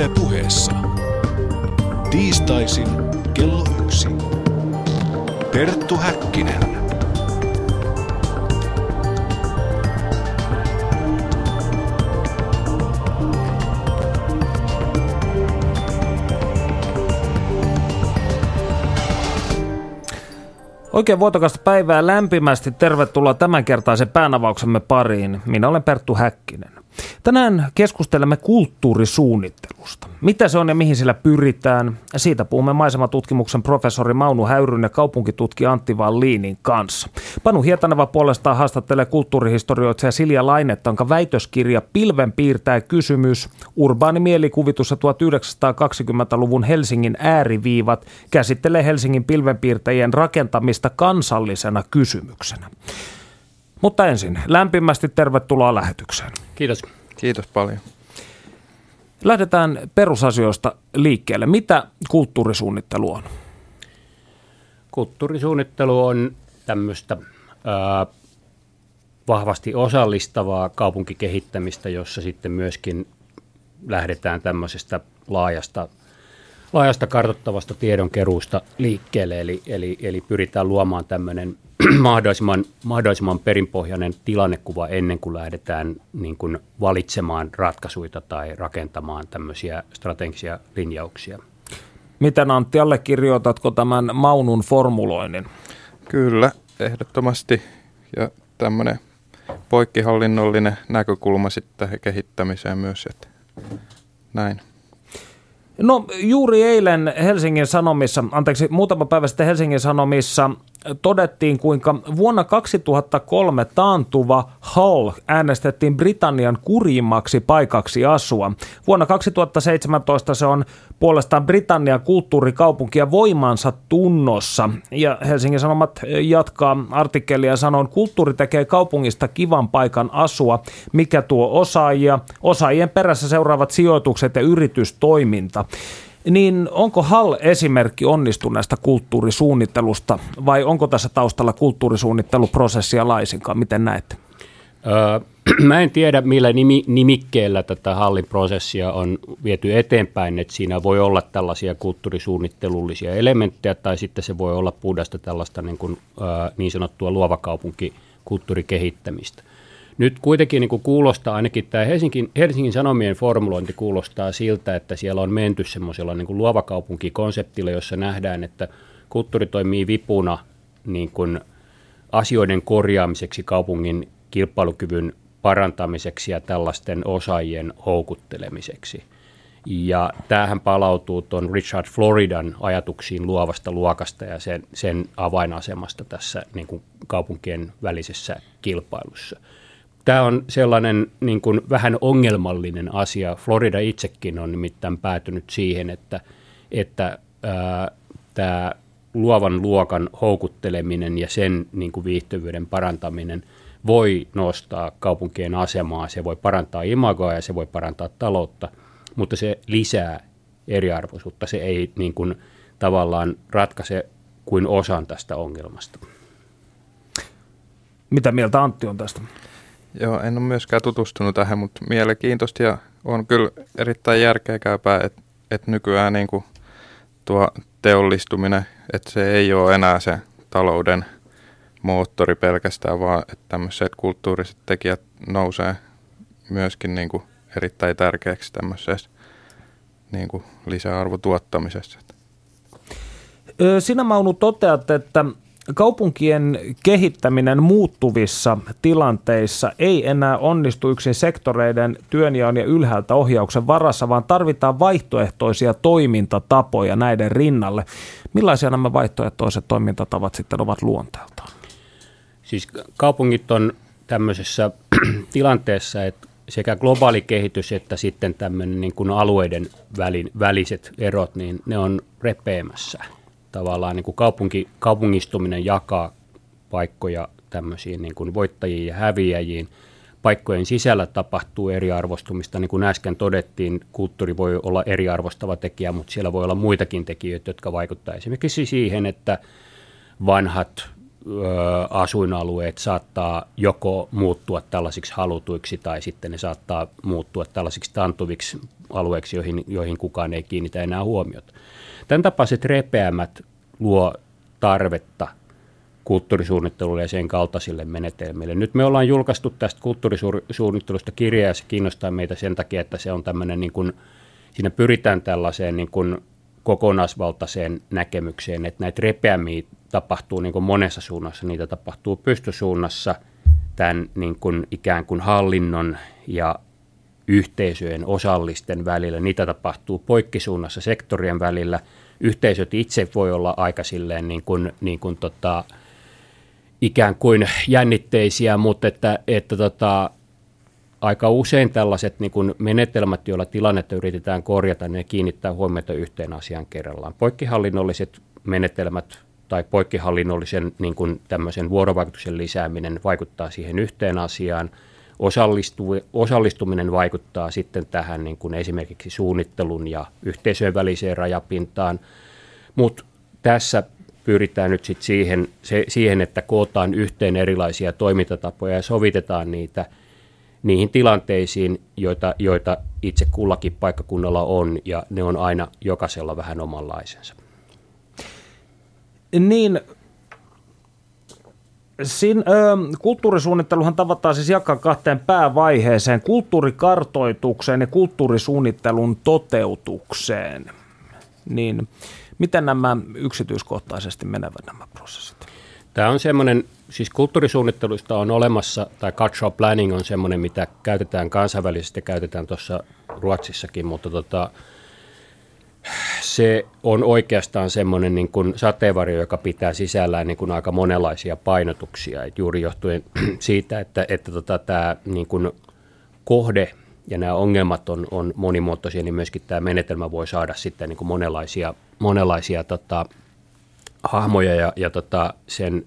Yle Puheessa. Tiistaisin kello 1. Perttu Häkkinen. Oikein vuotokasta päivää, lämpimästi tervetuloa tämänkertaisen päänavauksemme pariin. Minä olen Perttu Häkkinen. Tänään keskustelemme kulttuurisuunnittelusta. Mitä se on ja mihin sillä pyritään? Siitä puhumme maisematutkimuksen professori Maunu Häyrynen ja kaupunkitutkija Antti Wallinin kanssa. Panu Hietaneva puolestaan haastattelee kulttuurihistorioitsija Silja Lainetta, jonka väitöskirja pilvenpiirtäjä kysymys, urbaani mielikuvitus ja 1920-luvun Helsingin ääriviivat käsittelee Helsingin pilvenpiirtäjien rakentamista kansallisena kysymyksenä. Mutta ensin, lämpimästi tervetuloa lähetykseen. Kiitos. Kiitos paljon. Lähdetään perusasioista liikkeelle. Mitä kulttuurisuunnittelu on? Kulttuurisuunnittelu on tämmöistä vahvasti osallistavaa kaupunkikehittämistä, jossa sitten myöskin lähdetään tämmöisestä laajasta kartoittavasta tiedonkeruusta liikkeelle, eli pyritään luomaan tämmöinen mahdollisimman perinpohjainen tilannekuva ennen kuin lähdetään niin kuin valitsemaan ratkaisuja tai rakentamaan tämmöisiä strategisia linjauksia. Miten, Antti, allekirjoitatko tämän Maunun formuloinnin? Kyllä, ehdottomasti, ja tämmöinen poikkihallinnollinen näkökulma sitten kehittämiseen myös, että näin. No, juuri eilen muutama päivä sitten Helsingin Sanomissa todettiin, kuinka vuonna 2003 taantuva Hull äänestettiin Britannian kurjimmaksi paikaksi asua. Vuonna 2017 se on puolestaan Britannian kulttuurikaupunkia voimansa tunnossa. Ja Helsingin Sanomat jatkaa artikkelia sanoen, kulttuuri tekee kaupungista kivan paikan asua, mikä tuo osaajia. Osaajien perässä seuraavat sijoitukset ja yritystoiminta. Niin onko Hull esimerkki onnistuneesta kulttuurisuunnittelusta vai onko tässä taustalla kulttuurisuunnitteluprosessia laisinkaan? Miten näet? Mä en tiedä, millä nimikkeellä tätä Hullin prosessia on viety eteenpäin, että siinä voi olla tällaisia kulttuurisuunnittelullisia elementtejä tai sitten se voi olla puhdasta tällaista niin sanottua luova kaupunki kulttuurikehittämistä. Nyt kuitenkin niin kuulostaa, ainakin tämä Helsingin Sanomien formulointi kuulostaa siltä, että siellä on menty semmoisella niin luova kaupunkikonseptilla, jossa nähdään, että kulttuuri toimii vipuna niin kuin asioiden korjaamiseksi, kaupungin kilpailukyvyn parantamiseksi ja tällaisten osaajien houkuttelemiseksi. Ja tämähän palautuu tuon Richard Floridan ajatuksiin luovasta luokasta ja sen avainasemasta tässä niin kuin kaupunkien välisessä kilpailussa. Tämä on sellainen niin kuin vähän ongelmallinen asia. Florida itsekin on nimittäin päätynyt siihen, että tämä luovan luokan houkutteleminen ja sen niin kuin viihtyvyyden parantaminen voi nostaa kaupunkien asemaa, se voi parantaa imagoa ja se voi parantaa taloutta, mutta se lisää eriarvoisuutta. Se ei niin kuin tavallaan ratkaise kuin osan tästä ongelmasta. Mitä mieltä Antti on tästä? Joo, en ole myöskään tutustunut tähän, mutta mielenkiintoista ja on kyllä erittäin järkeä käypää, että nykyään niin kuin tuo teollistuminen, että se ei ole enää se talouden moottori pelkästään, vaan että tämmöiset kulttuuriset tekijät nousee myöskin niin kuin erittäin tärkeäksi tämmöisessä niin kuin lisäarvotuottamisessa. Sinä, Maunu, toteat, että kaupunkien kehittäminen muuttuvissa tilanteissa ei enää onnistu yksin sektoreiden työnjaon ja ylhäältä ohjauksen varassa, vaan tarvitaan vaihtoehtoisia toimintatapoja näiden rinnalle. Millaisia nämä vaihtoehtoiset toimintatavat sitten ovat luonteeltaan? Siis kaupungit on tämmöisessä tilanteessa, että sekä globaali kehitys että sitten tämmöinen niin kuin alueiden väliset erot, niin ne on repeämässä. Tavallaan niin kuin kaupungistuminen jakaa paikkoja tämmöisiin niin kuin voittajiin ja häviäjiin. Paikkojen sisällä tapahtuu eriarvostumista. Niin kuin äsken todettiin, kulttuuri voi olla eriarvostava tekijä, mutta siellä voi olla muitakin tekijöitä, jotka vaikuttavat esimerkiksi siihen, että vanhat asuinalueet saattaa joko muuttua tällaisiksi halutuiksi tai sitten ne saattaa muuttua tällaisiksi tantuviksi alueiksi, joihin kukaan ei kiinnitä enää huomiota. Tämän tapaiset repeämät luo tarvetta kulttuurisuunnittelulle ja sen kaltaisille menetelmille. Nyt me ollaan julkaistu tästä kulttuurisuunnittelusta kirjaa ja se kiinnostaa meitä sen takia, että se on tämmöinen, niin kuin, siinä pyritään tällaiseen niin kuin kokonaisvaltaiseen näkemykseen, että näitä repeämiä tapahtuu niin kuin monessa suunnassa, niitä tapahtuu pystysuunnassa tämän niin kuin ikään kuin hallinnon ja yhteisöjen osallisten välillä, niitä tapahtuu poikkisuunnassa sektorien välillä, yhteisöt itse voi olla aika silleen niin kuin ikään kuin jännitteisiä, mutta että aika usein tällaiset niin kuin menetelmät, joilla tilannetta yritetään korjata, ne kiinnittää huomiota yhteen asiaan kerrallaan. Poikkihallinnolliset menetelmät tai poikkihallinnollisen niin kuin tämmöisen vuorovaikutuksen lisääminen vaikuttaa siihen yhteen asiaan. Osallistuminen vaikuttaa sitten tähän niin kuin esimerkiksi suunnittelun ja yhteisöjen väliseen rajapintaan, mutta tässä pyritään nyt sitten siihen, että kootaan yhteen erilaisia toimintatapoja ja sovitetaan niitä niihin tilanteisiin, joita itse kullakin paikkakunnalla on, ja ne on aina jokaisella vähän omanlaisensa. Niin, kulttuurisuunnitteluhan tavataan siis jakaa kahteen päävaiheeseen, kulttuurikartoitukseen ja kulttuurisuunnittelun toteutukseen. Niin, miten nämä yksityiskohtaisesti menevät nämä prosessit? Tämä on semmoinen, siis kulttuurisuunnittelusta on olemassa, tai cultural planning on semmoinen, mitä käytetään kansainvälisesti, käytetään tuossa Ruotsissakin, mutta se on oikeastaan semmoinen niin kuin sateenvarjo, joka pitää sisällään niin kuin aika monenlaisia painotuksia, et juuri johtuen siitä, että tämä niin kuin kohde ja nämä ongelmat on monimuotoisia, niin myöskin tämä menetelmä voi saada sitten niin kuin monenlaisia hahmoja ja sen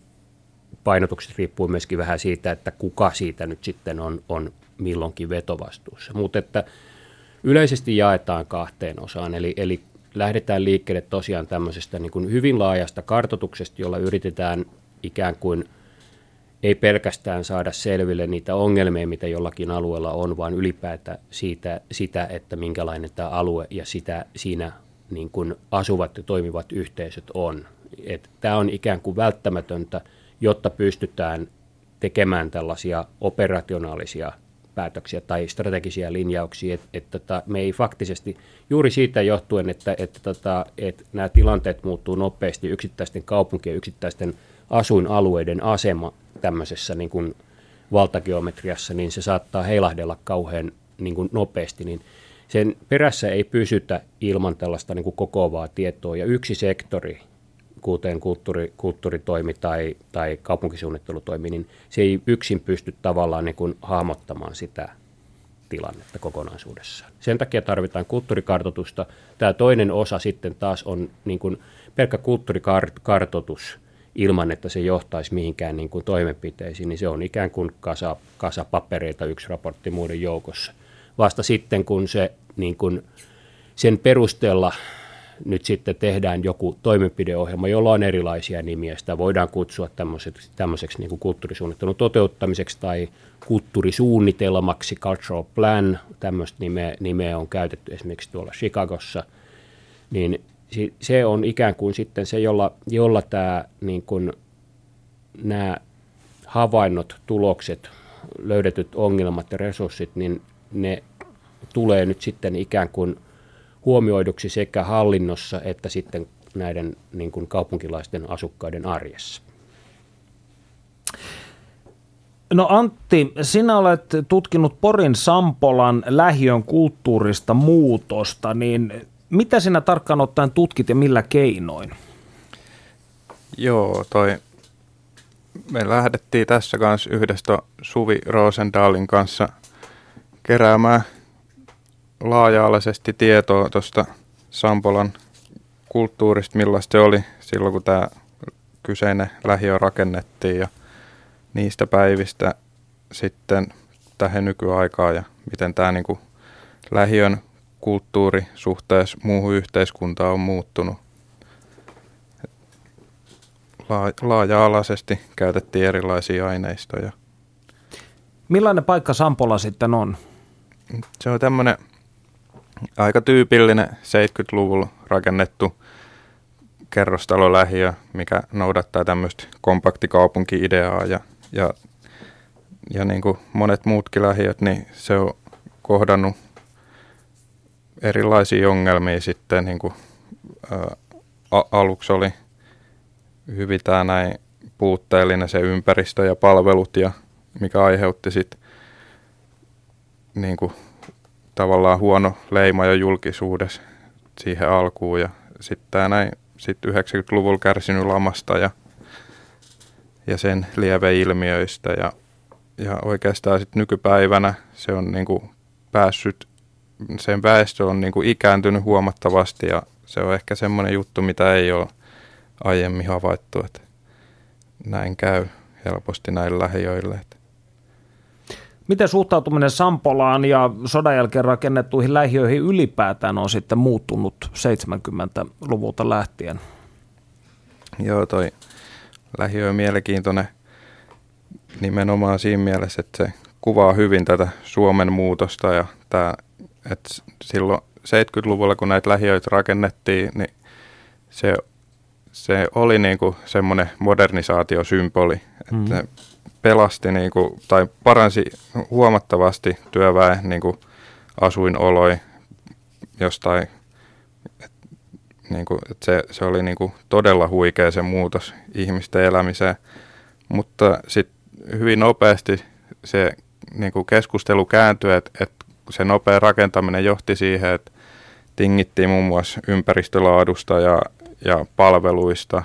painotukset riippuu myöskin vähän siitä, että kuka siitä nyt sitten on milloinkin vetovastuussa. Mutta että yleisesti jaetaan kahteen osaan, eli lähdetään liikkeelle tosiaan tämmöisestä niin kuin hyvin laajasta kartoituksesta, jolla yritetään ikään kuin ei pelkästään saada selville niitä ongelmia, mitä jollakin alueella on, vaan ylipäätään sitä, että minkälainen tämä alue ja siinä niin kuin asuvat ja toimivat yhteisöt on. Tämä on ikään kuin välttämätöntä, jotta pystytään tekemään tällaisia operationaalisia päätöksiä tai strategisia linjauksia, että me ei faktisesti, juuri siitä johtuen, että nämä tilanteet muuttuu nopeasti, yksittäisten kaupunkien, yksittäisten asuinalueiden asema tämmöisessä niin kuin valtageometriassa, niin se saattaa heilahdella kauhean niin kuin nopeasti, niin sen perässä ei pysytä ilman tällaista niin kuin kokoavaa tietoa, ja yksi sektori, kuten kulttuuritoimi tai kaupunkisuunnittelutoimi, niin se ei yksin pysty tavallaan niin kuin hahmottamaan sitä tilannetta kokonaisuudessaan. Sen takia tarvitaan kulttuurikartoitusta. Tämä toinen osa sitten taas on niin kuin pelkkä kulttuurikartoitus ilman, että se johtaisi mihinkään niin kuin toimenpiteisiin, niin se on ikään kuin kasa papereita, yksi raportti muiden joukossa. Vasta sitten, kun se niin kuin sen perusteella nyt sitten tehdään joku toimenpideohjelma, jolla on erilaisia nimiä. Sitä voidaan kutsua tämmöiseksi niin kuin kulttuurisuunnittelun toteuttamiseksi tai kulttuurisuunnitelmaksi, cultural plan, tämmöistä nimeä on käytetty esimerkiksi tuolla Chicagossa. Niin se on ikään kuin sitten se, jolla tämä, niin kuin, nämä havainnot, tulokset, löydetyt ongelmat ja resurssit, niin ne tulee nyt sitten ikään kuin huomioiduksi sekä hallinnossa että sitten näiden niin kuin kaupunkilaisten asukkaiden arjessa. No Antti, sinä olet tutkinut Porin Sampolan lähiön kulttuurista muutosta, niin mitä sinä tarkkaan ottaen tutkit ja millä keinoin? Joo, me lähdettiin tässä kanssa yhdessä Suvi Rosendallin kanssa keräämään laaja-alaisesti tietoa tuosta Sampolan kulttuurista, millaista se oli silloin, kun tämä kyseinen lähiö rakennettiin, ja niistä päivistä sitten tähän nykyaikaan ja miten tämä niin kuin lähiön kulttuuri suhteessa muuhun yhteiskuntaan on muuttunut. laaja-alaisesti käytettiin erilaisia aineistoja. Millainen paikka Sampola sitten on? Se on tämmöinen aika tyypillinen 70-luvulla rakennettu kerrostalolähiö, mikä noudattaa tämmöistä kompaktikaupunki-ideaa ja niin kuin monet muutkin lähiöt, niin se on kohdannut erilaisia ongelmia sitten. Niin kuin, aluksi oli hyvin tämä näin puutteellinen se ympäristö ja palvelut, ja mikä aiheutti sitten niin kuin tavallaan huono leima jo julkisuudessa siihen alkuun, ja sitten tämä näin sitten 90-luvulla kärsinyt lamasta ja sen lieveilmiöistä ja oikeastaan sitten nykypäivänä se on niin kuin päässyt, sen väestö on niin kuin ikääntynyt huomattavasti, ja se on ehkä semmoinen juttu, mitä ei ole aiemmin havaittu, että näin käy helposti näillä lähiöillä. Miten suhtautuminen Sampolaan ja sodan jälkeen rakennettuihin lähiöihin ylipäätään on sitten muuttunut 70-luvulta lähtien? Joo, toi lähiö on mielenkiintoinen nimenomaan siinä mielessä, että se kuvaa hyvin tätä Suomen muutosta. Ja tää, että silloin 70-luvulla, kun näitä lähiöitä rakennettiin, niin se oli niinku semmoinen modernisaatiosymboli, että pelasti niinku, tai paransi huomattavasti työväen niinku asuinoloja jostain, että niinku, et se oli niinku todella huikea se muutos ihmisten elämiseen, mutta sitten hyvin nopeasti se niinku keskustelu kääntyi, että se nopea rakentaminen johti siihen, että tingittiin muun muassa ympäristölaadusta ja palveluista,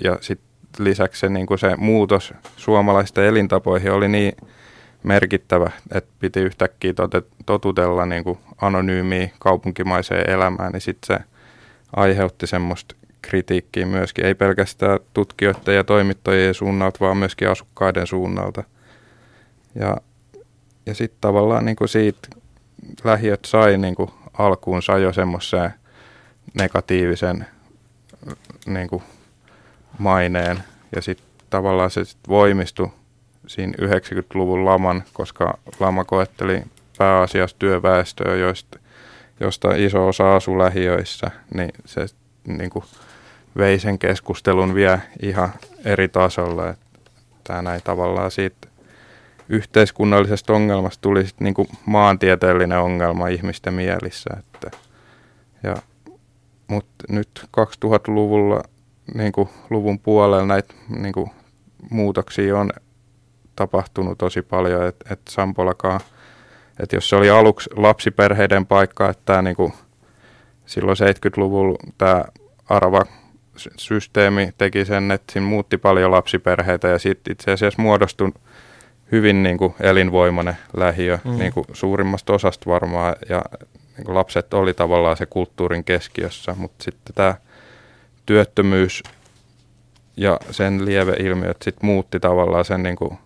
ja sitten lisäksi se, niin kuin se muutos suomalaisten elintapoihin oli niin merkittävä, että piti yhtäkkiä totutella niin kuin anonyymiin kaupunkimaiseen elämään, niin sitten se aiheutti semmoista kritiikkiä myöskin, ei pelkästään tutkijoiden ja toimittajien suunnalta, vaan myöskin asukkaiden suunnalta. Ja sitten tavallaan niin kuin siitä lähiöt sai niin kuin alkuunsa jo semmoisen negatiivisen niin kuin maineen, ja sitten tavallaan se sit voimistui siinä 90-luvun laman, koska lama koetteli pääasiassa työväestöä, josta iso osa asui lähiöissä, niin se niin kuin vei sen keskustelun vielä ihan eri tasolle. Tämä näin tavallaan siitä yhteiskunnallisesta ongelmasta tuli sit niin kuin maantieteellinen ongelma ihmisten mielissä. Mutta nyt 2000-luvulla niin kuin luvun puolella näitä niin kuin muutoksia on tapahtunut tosi paljon, että Sampolakaan, että jos se oli aluksi lapsiperheiden paikka, että niin kuin silloin 70-luvulla tämä aravasysteemi teki sen, että siinä muutti paljon lapsiperheitä, ja sitten itse asiassa muodostui hyvin niin kuin elinvoimainen lähiö, niin kuin suurimmasta osasta varmaan, ja niin kuin lapset oli tavallaan se kulttuurin keskiössä, mutta sitten tämä työttömyys ja sen lieveilmiöt sitten muutti tavallaan sen niin kuin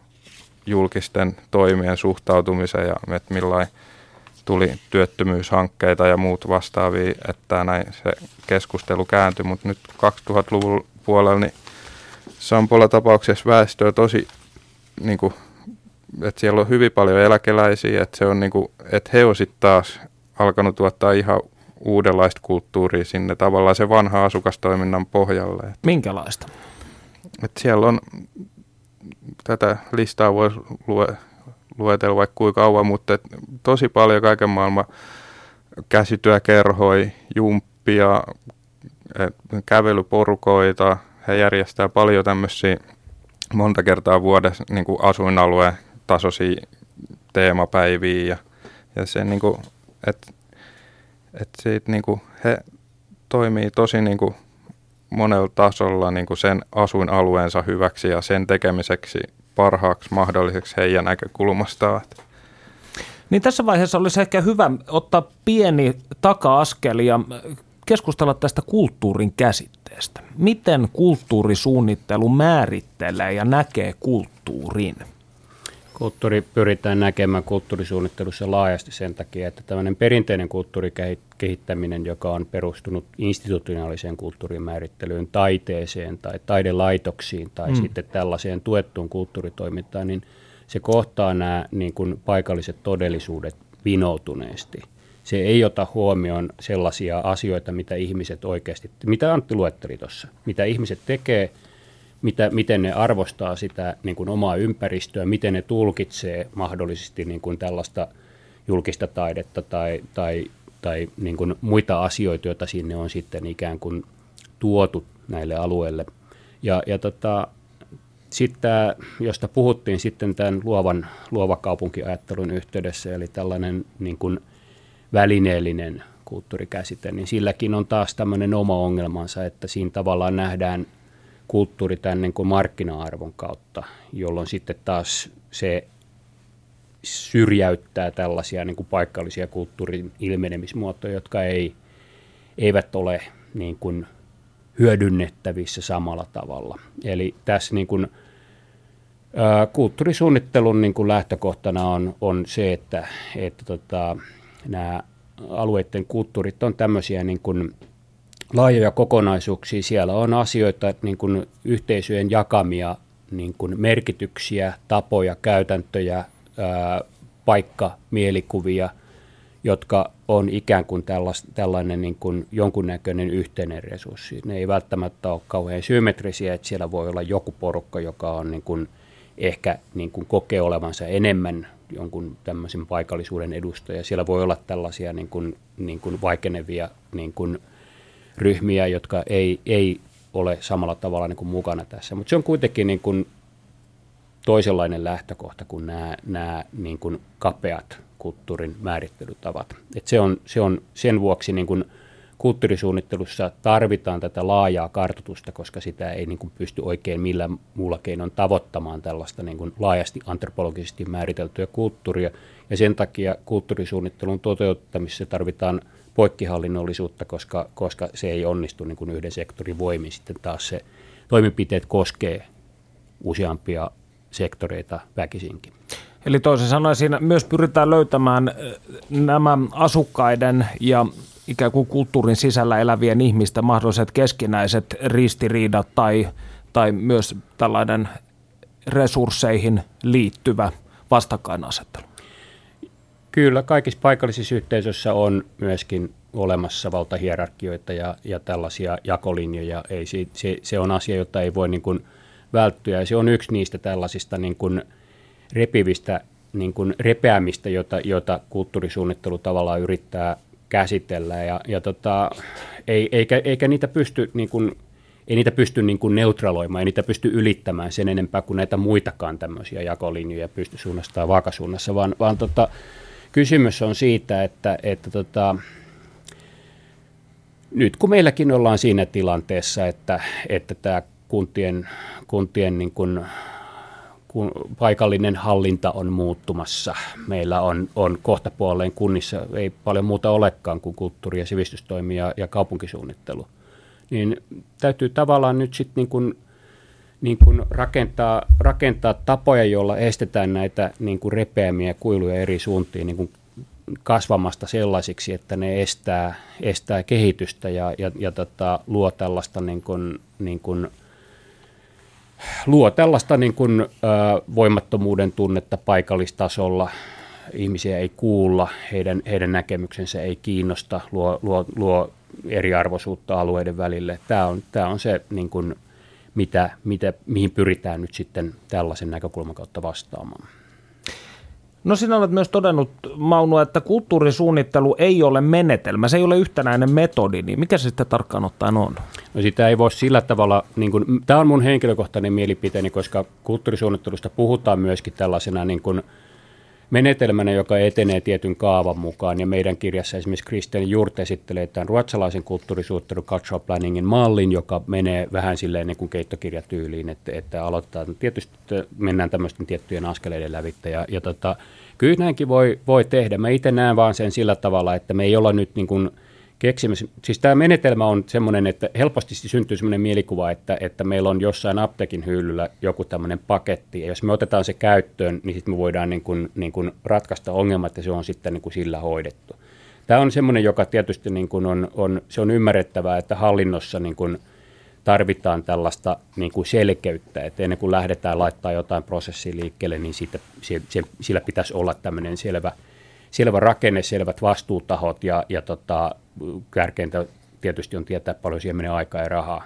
julkisten toimien suhtautumisen, ja että millain tuli työttömyyshankkeita ja muut vastaavia, että näin se keskustelu kääntyi, mutta nyt 2000-luvun puolella niin Sampola-tapauksessa väestöä tosi, niin kuin, että siellä on hyvin paljon eläkeläisiä, että, se on, niin kuin, että he on sitten taas alkanut tuottaa ihan uudenlaista kulttuuria sinne tavallaan se vanha asukastoiminnan pohjalle. Minkälaista? Et siellä on, tätä listaa voi luetella vaikka kuinka kauan, mutta tosi paljon kaiken maailman käsityökerhoja, jumppia, kävelyporukoita. He järjestää paljon tämmöisiä monta kertaa vuodessa niin kuin asuinalueen tasoisia teemapäiviä, ja se niin kuin, että siitä niinku he toimii tosi niinku monella tasolla niinku sen asuinalueensa hyväksi ja sen tekemiseksi parhaaksi mahdolliseksi heidän näkökulmastaan. Niin tässä vaiheessa olisi ehkä hyvä ottaa pieni taka-askel ja keskustella tästä kulttuurin käsitteestä. Miten kulttuurisuunnittelu määrittelee ja näkee kulttuurin? Kulttuuri pyritään näkemään kulttuurisuunnittelussa laajasti sen takia, että tämmöinen perinteinen kulttuurikehittäminen, joka on perustunut institutionaaliseen kulttuurin määrittelyyn, taiteeseen tai taidelaitoksiin tai sitten tällaiseen tuettuun kulttuuritoimintaan, niin se kohtaa nämä niin kuin paikalliset todellisuudet vinoutuneesti. Se ei ota huomioon sellaisia asioita, mitä ihmiset oikeasti, mitä Antti luetteli tuossa, mitä ihmiset tekee, miten ne arvostaa sitä niin kuin omaa ympäristöä, miten ne tulkitsee mahdollisesti niin kuin tällaista julkista taidetta tai niin kuin muita asioita, joita sinne on sitten ikään kuin tuotu näille alueille. Ja sitten, josta puhuttiin sitten tämän luova kaupunkiajattelun yhteydessä, eli tällainen niin kuin välineellinen kulttuurikäsite, niin silläkin on taas tämmöinen oma ongelmansa, että siinä tavallaan nähdään kulttuuri tämän niin kuin markkina-arvon kautta, jolloin sitten taas se syrjäyttää tällaisia niin kuin paikallisia kulttuurin ilmenemismuotoja, jotka eivät ole niin kuin hyödynnettävissä samalla tavalla. Eli tässä niin kuin kulttuurisuunnittelun niin kuin lähtökohtana on se, että nämä alueiden kulttuurit on tämmöisiä niin kuin laajoja kokonaisuuksia. Siellä on asioita, niin kuin yhteisöjen jakamia niin kuin merkityksiä, tapoja, käytäntöjä, mielikuvia, jotka on ikään kuin tällainen niin kuin jonkunnäköinen yhteinen resurssi. Ne ei välttämättä ole kauhean symmetrisiä, että siellä voi olla joku porukka, joka on niin kuin ehkä niin kuin kokee olevansa enemmän jonkun tämmöisen paikallisuuden edustaja. Siellä voi olla tällaisia niin kuin vaikenevia niin kuin ryhmiä, jotka ei ole samalla tavalla niin kuin mukana tässä. Mutta se on kuitenkin niin kuin toisenlainen lähtökohta kuin nämä niin kuin kapeat kulttuurin määrittelytavat. Et se on sen vuoksi niin kuin kulttuurisuunnittelussa tarvitaan tätä laajaa kartoitusta, koska sitä ei niin kuin pysty oikein millään muulla keinoin tavoittamaan tällaista niin kuin laajasti antropologisesti määriteltyä kulttuuria. Ja sen takia kulttuurisuunnittelun toteuttamisessa tarvitaan poikkihallinnollisuutta, koska se ei onnistu niin kuin yhden sektorin voimin. Sitten taas se toimenpiteet koskee useampia sektoreita väkisinkin. Eli toisin sanoen siinä myös pyritään löytämään nämä asukkaiden ja ikään kuin kulttuurin sisällä elävien ihmisten mahdolliset keskinäiset ristiriidat tai myös tällainen resursseihin liittyvä vastakkainasettelu. Kyllä, kaikissa paikallisissa yhteisöissä on myöskin olemassa valtahierarkioita ja tällaisia jakolinjoja. Se on asia, jota ei voi niin kuin välttyä, ja se on yksi niistä tällaisista niin kuin repivistä niin kuin repeämistä, jota kulttuurisuunnittelu tavallaan yrittää käsitellä, ja ei niitä pysty neutraloimaan, ei niitä pysty ylittämään sen enempää kuin näitä muitakaan tämmöisiä jakolinjoja pysty suunnastaan vaakasuunnassa, vaan kysymys on siitä, että nyt kun meilläkin ollaan siinä tilanteessa, että tämä kuntien niin kuin paikallinen hallinta on muuttumassa. Meillä on kohta puoleen kunnissa, ei paljon muuta olekaan kuin kulttuuri- ja sivistystoimi ja kaupunkisuunnittelu. Niin täytyy tavallaan nyt sitten niin kuin rakentaa tapoja, joilla estetään näitä niin kuin repeämiä kuiluja eri suuntiin niin kuin kasvamasta sellaisiksi, että ne estää kehitystä ja luo tällaista niin kuin voimattomuuden tunnetta paikallistasolla. Ihmisiä ei kuulla, heidän näkemyksensä ei kiinnosta, luo eriarvoisuutta alueiden välille. Tämä on se, niin kuin, mihin pyritään nyt sitten tällaisen näkökulman kautta vastaamaan. No sinä olet myös todennut, Maunu, että kulttuurisuunnittelu ei ole menetelmä, se ei ole yhtenäinen metodi, niin mikä se sitten tarkkaan ottaen on? No sitä ei voi sillä tavalla, tämä on mun henkilökohtainen mielipiteeni, koska kulttuurisuunnittelusta puhutaan myöskin tällaisena niin kuin menetelmänä, joka etenee tietyn kaavan mukaan, ja meidän kirjassa esimerkiksi Kristen Hjort esittelee tämän ruotsalaisen kulttuurisuunnittelun cultural planningin mallin, joka menee vähän silleen niin kuin keittokirjatyyliin, että aloitetaan tietysti, mennään tämmöisten tiettyjen askeleiden lävitse, ja kyllä näinkin voi tehdä. Mä itse näen vaan sen sillä tavalla, että me ei olla nyt niin kuin Siis tämä menetelmä on semmoinen, että helposti syntyy semmoinen mielikuva, että meillä on jossain apteekin hyllyllä joku tämmöinen paketti, ja jos me otetaan se käyttöön, niin sitten me voidaan niin kuin ratkaista ongelma, että se on sitten niin kuin sillä hoidettu. Tämä on semmoinen, joka tietysti niin kuin se on ymmärrettävää, että hallinnossa niin kuin tarvitaan tällaista niin kuin selkeyttä, että ennen kuin lähdetään laittaa jotain prosessia liikkeelle, niin sillä pitäisi olla tämmöinen selvä rakenne, selvät vastuutahot ja tärkeintä tietysti on tietää, paljon siihen menee aikaa ja rahaa.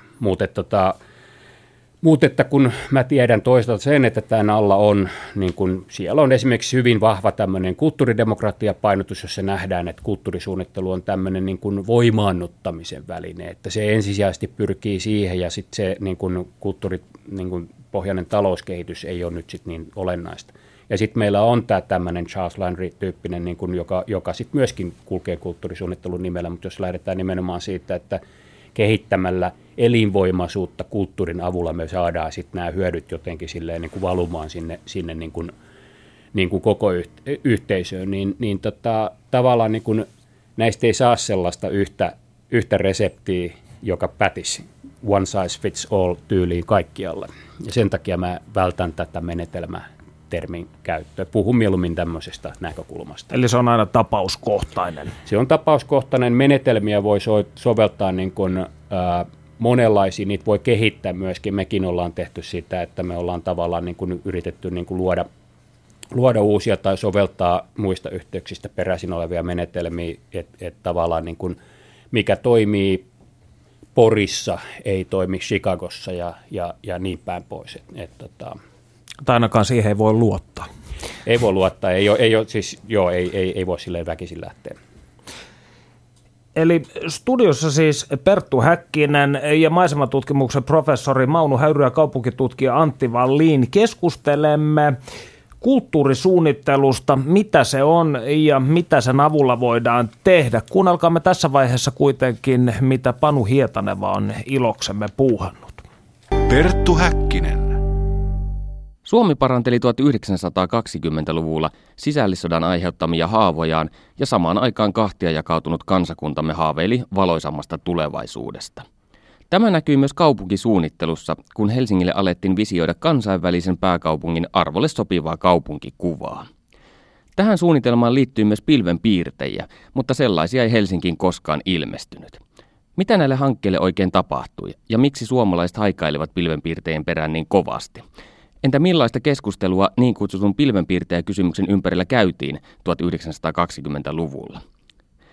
Mutta kun mä tiedän toisaalta sen, että tämän alla on, niin kun siellä on esimerkiksi hyvin vahva tämmöinen kulttuuridemokratiapainotus, jossa nähdään, että kulttuurisuunnittelu on tämmöinen niin kun voimaannuttamisen väline, että se ensisijaisesti pyrkii siihen ja sitten se niin kun kulttuuripohjainen talouskehitys ei ole nyt sit niin olennaista. Ja sitten meillä on tämä tämmöinen Charles Landry-tyyppinen, niin kun joka sitten myöskin kulkee kulttuurisuunnittelun nimellä, mutta jos lähdetään nimenomaan siitä, että kehittämällä elinvoimaisuutta kulttuurin avulla me saadaan sitten nämä hyödyt jotenkin silleen niin kuin valumaan sinne niin kuin koko yhteisöön, niin tavallaan niin kuin näistä ei saa sellaista yhtä reseptiä, joka pätisi one size fits all -tyyliin kaikkialle. Ja sen takia mä vältän tätä menetelmää. Termin käyttö. Puhun mieluummin tämmöisestä näkökulmasta. Eli se on aina tapauskohtainen. Se on tapauskohtainen. Menetelmiä voi soveltaa niin kuin, monenlaisia. Niitä voi kehittää myöskin. Mekin ollaan tehty sitä, että me ollaan tavallaan niin kuin yritetty niin kuin luoda uusia tai soveltaa muista yhteyksistä peräisin olevia menetelmiä, että tavallaan niin kuin, mikä toimii Porissa, ei toimi Chicagossa ja niin päin pois. Tai ainakaan siihen ei voi luottaa. Ei voi luottaa, ei voi silleen väkisin lähteä. Eli studiossa siis Perttu Häkkinen ja maisematutkimuksen professori Maunu Häyrynen ja kaupunkitutkija Antti Wallin. Keskustelemme kulttuurisuunnittelusta, mitä se on ja mitä sen avulla voidaan tehdä. Kuunnelkaamme tässä vaiheessa kuitenkin, mitä Panu Hietaneva on iloksemme puuhannut. Perttu Häkkinen. Suomi paranteli 1920-luvulla sisällissodan aiheuttamia haavojaan ja samaan aikaan kahtia jakautunut kansakuntamme haaveili valoisammasta tulevaisuudesta. Tämä näkyy myös kaupunkisuunnittelussa, kun Helsingille alettiin visioida kansainvälisen pääkaupungin arvolle sopivaa kaupunkikuvaa. Tähän suunnitelmaan liittyy myös pilvenpiirtejä, mutta sellaisia ei Helsinkiin koskaan ilmestynyt. Mitä näille hankkeille oikein tapahtui ja miksi suomalaiset haikailevat pilvenpiirtejen perään niin kovasti? Entä millaista keskustelua niin kutsutun pilvenpiirtäjäkysymyksen ympärillä käytiin 1920-luvulla?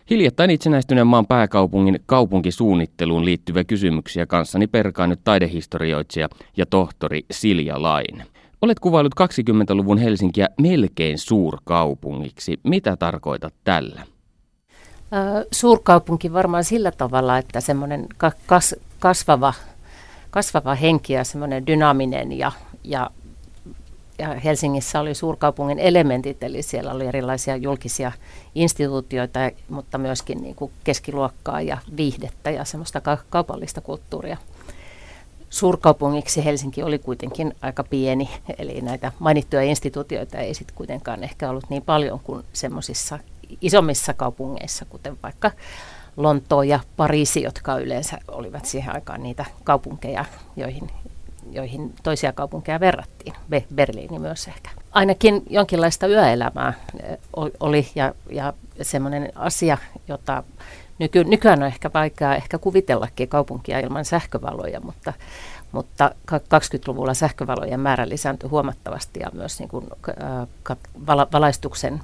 Hiljattain itsenäistyneen maan pääkaupungin kaupunkisuunnitteluun liittyviä kysymyksiä kanssani perkaa nyt taidehistorioitsija ja tohtori Silja Laine. Olet kuvaillut 20-luvun Helsinkiä melkein suurkaupungiksi. Mitä tarkoitat tällä? Suurkaupunki varmaan sillä tavalla, että semmoinen kasvava henki ja semmoinen dynaaminen ja Helsingissä oli suurkaupungin elementit, eli siellä oli erilaisia julkisia instituutioita, mutta myöskin niin kuin keskiluokkaa ja viihdettä ja semmoista kaupallista kulttuuria. Suurkaupungiksi Helsinki oli kuitenkin aika pieni, eli näitä mainittuja instituutioita ei sitten kuitenkaan ehkä ollut niin paljon kuin semmoisissa isommissa kaupungeissa, kuten vaikka Lontoo ja Pariisi, jotka yleensä olivat siihen aikaan niitä kaupunkeja, joihin toisia kaupunkeja verrattiin, Berliini myös ehkä. Ainakin jonkinlaista yöelämää oli ja semmoinen asia, jota nykyään on ehkä vaikea kuvitellakin kaupunkia ilman sähkövaloja, mutta 20-luvulla sähkövalojen määrä lisääntyi huomattavasti ja myös niin kuin, valaistuksen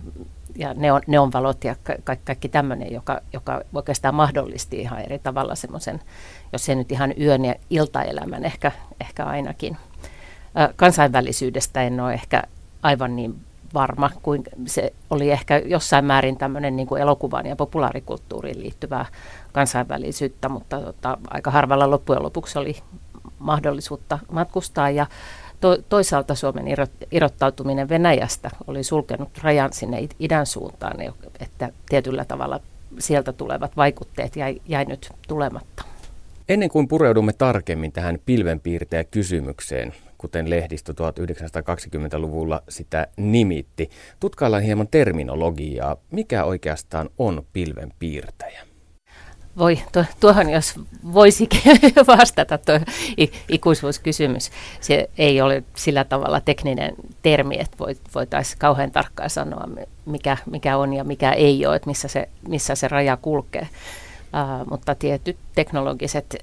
ja neonvalot ja kaikki tämmöinen, joka oikeastaan mahdollisti ihan eri tavalla semmoisen, jos ei nyt ihan yön ja iltaelämän ehkä ainakin. Kansainvälisyydestä en ole ehkä aivan niin varma, kuin se oli ehkä jossain määrin tämmöinen niin kuin elokuvaan ja populaarikulttuuriin liittyvää kansainvälisyyttä, mutta aika harvalla loppujen lopuksi oli mahdollisuutta matkustaa ja toisaalta Suomen irrottautuminen Venäjästä oli sulkenut rajan sinne idän suuntaan, että tietyllä tavalla sieltä tulevat vaikutteet jäi nyt tulematta. Ennen kuin pureudumme tarkemmin tähän pilvenpiirtäjäkysymykseen, kuten lehdistö 1920-luvulla sitä nimitti, tutkaillaan hieman terminologiaa. Mikä oikeastaan on pilvenpiirtäjä? Voi, tuohon jos voisikin vastata tuo ikuisuuskysymys. Se ei ole sillä tavalla tekninen termi, että voitaisiin kauhean tarkkaan sanoa, mikä on ja mikä ei ole, että missä se raja kulkee. Mutta tietyt teknologiset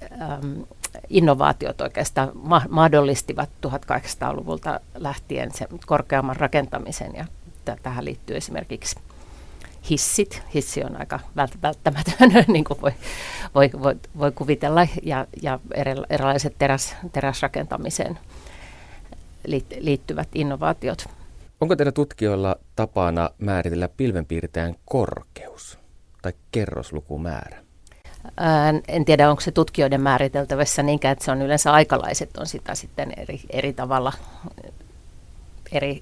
innovaatiot oikeastaan mahdollistivat 1800-luvulta lähtien sen korkeamman rakentamisen, ja tähän liittyy esimerkiksi hissit. Hissi on aika välttämätön, niin kuin voi kuvitella, ja erilaiset teräsrakentamiseen liittyvät innovaatiot. Onko teillä tutkijoilla tapana määritellä pilvenpiirtäjän korkeus tai kerroslukumäärä? En tiedä, onko se tutkijoiden määriteltävissä niinkään, että se on yleensä aikalaiset on sitä sitten eri tavalla,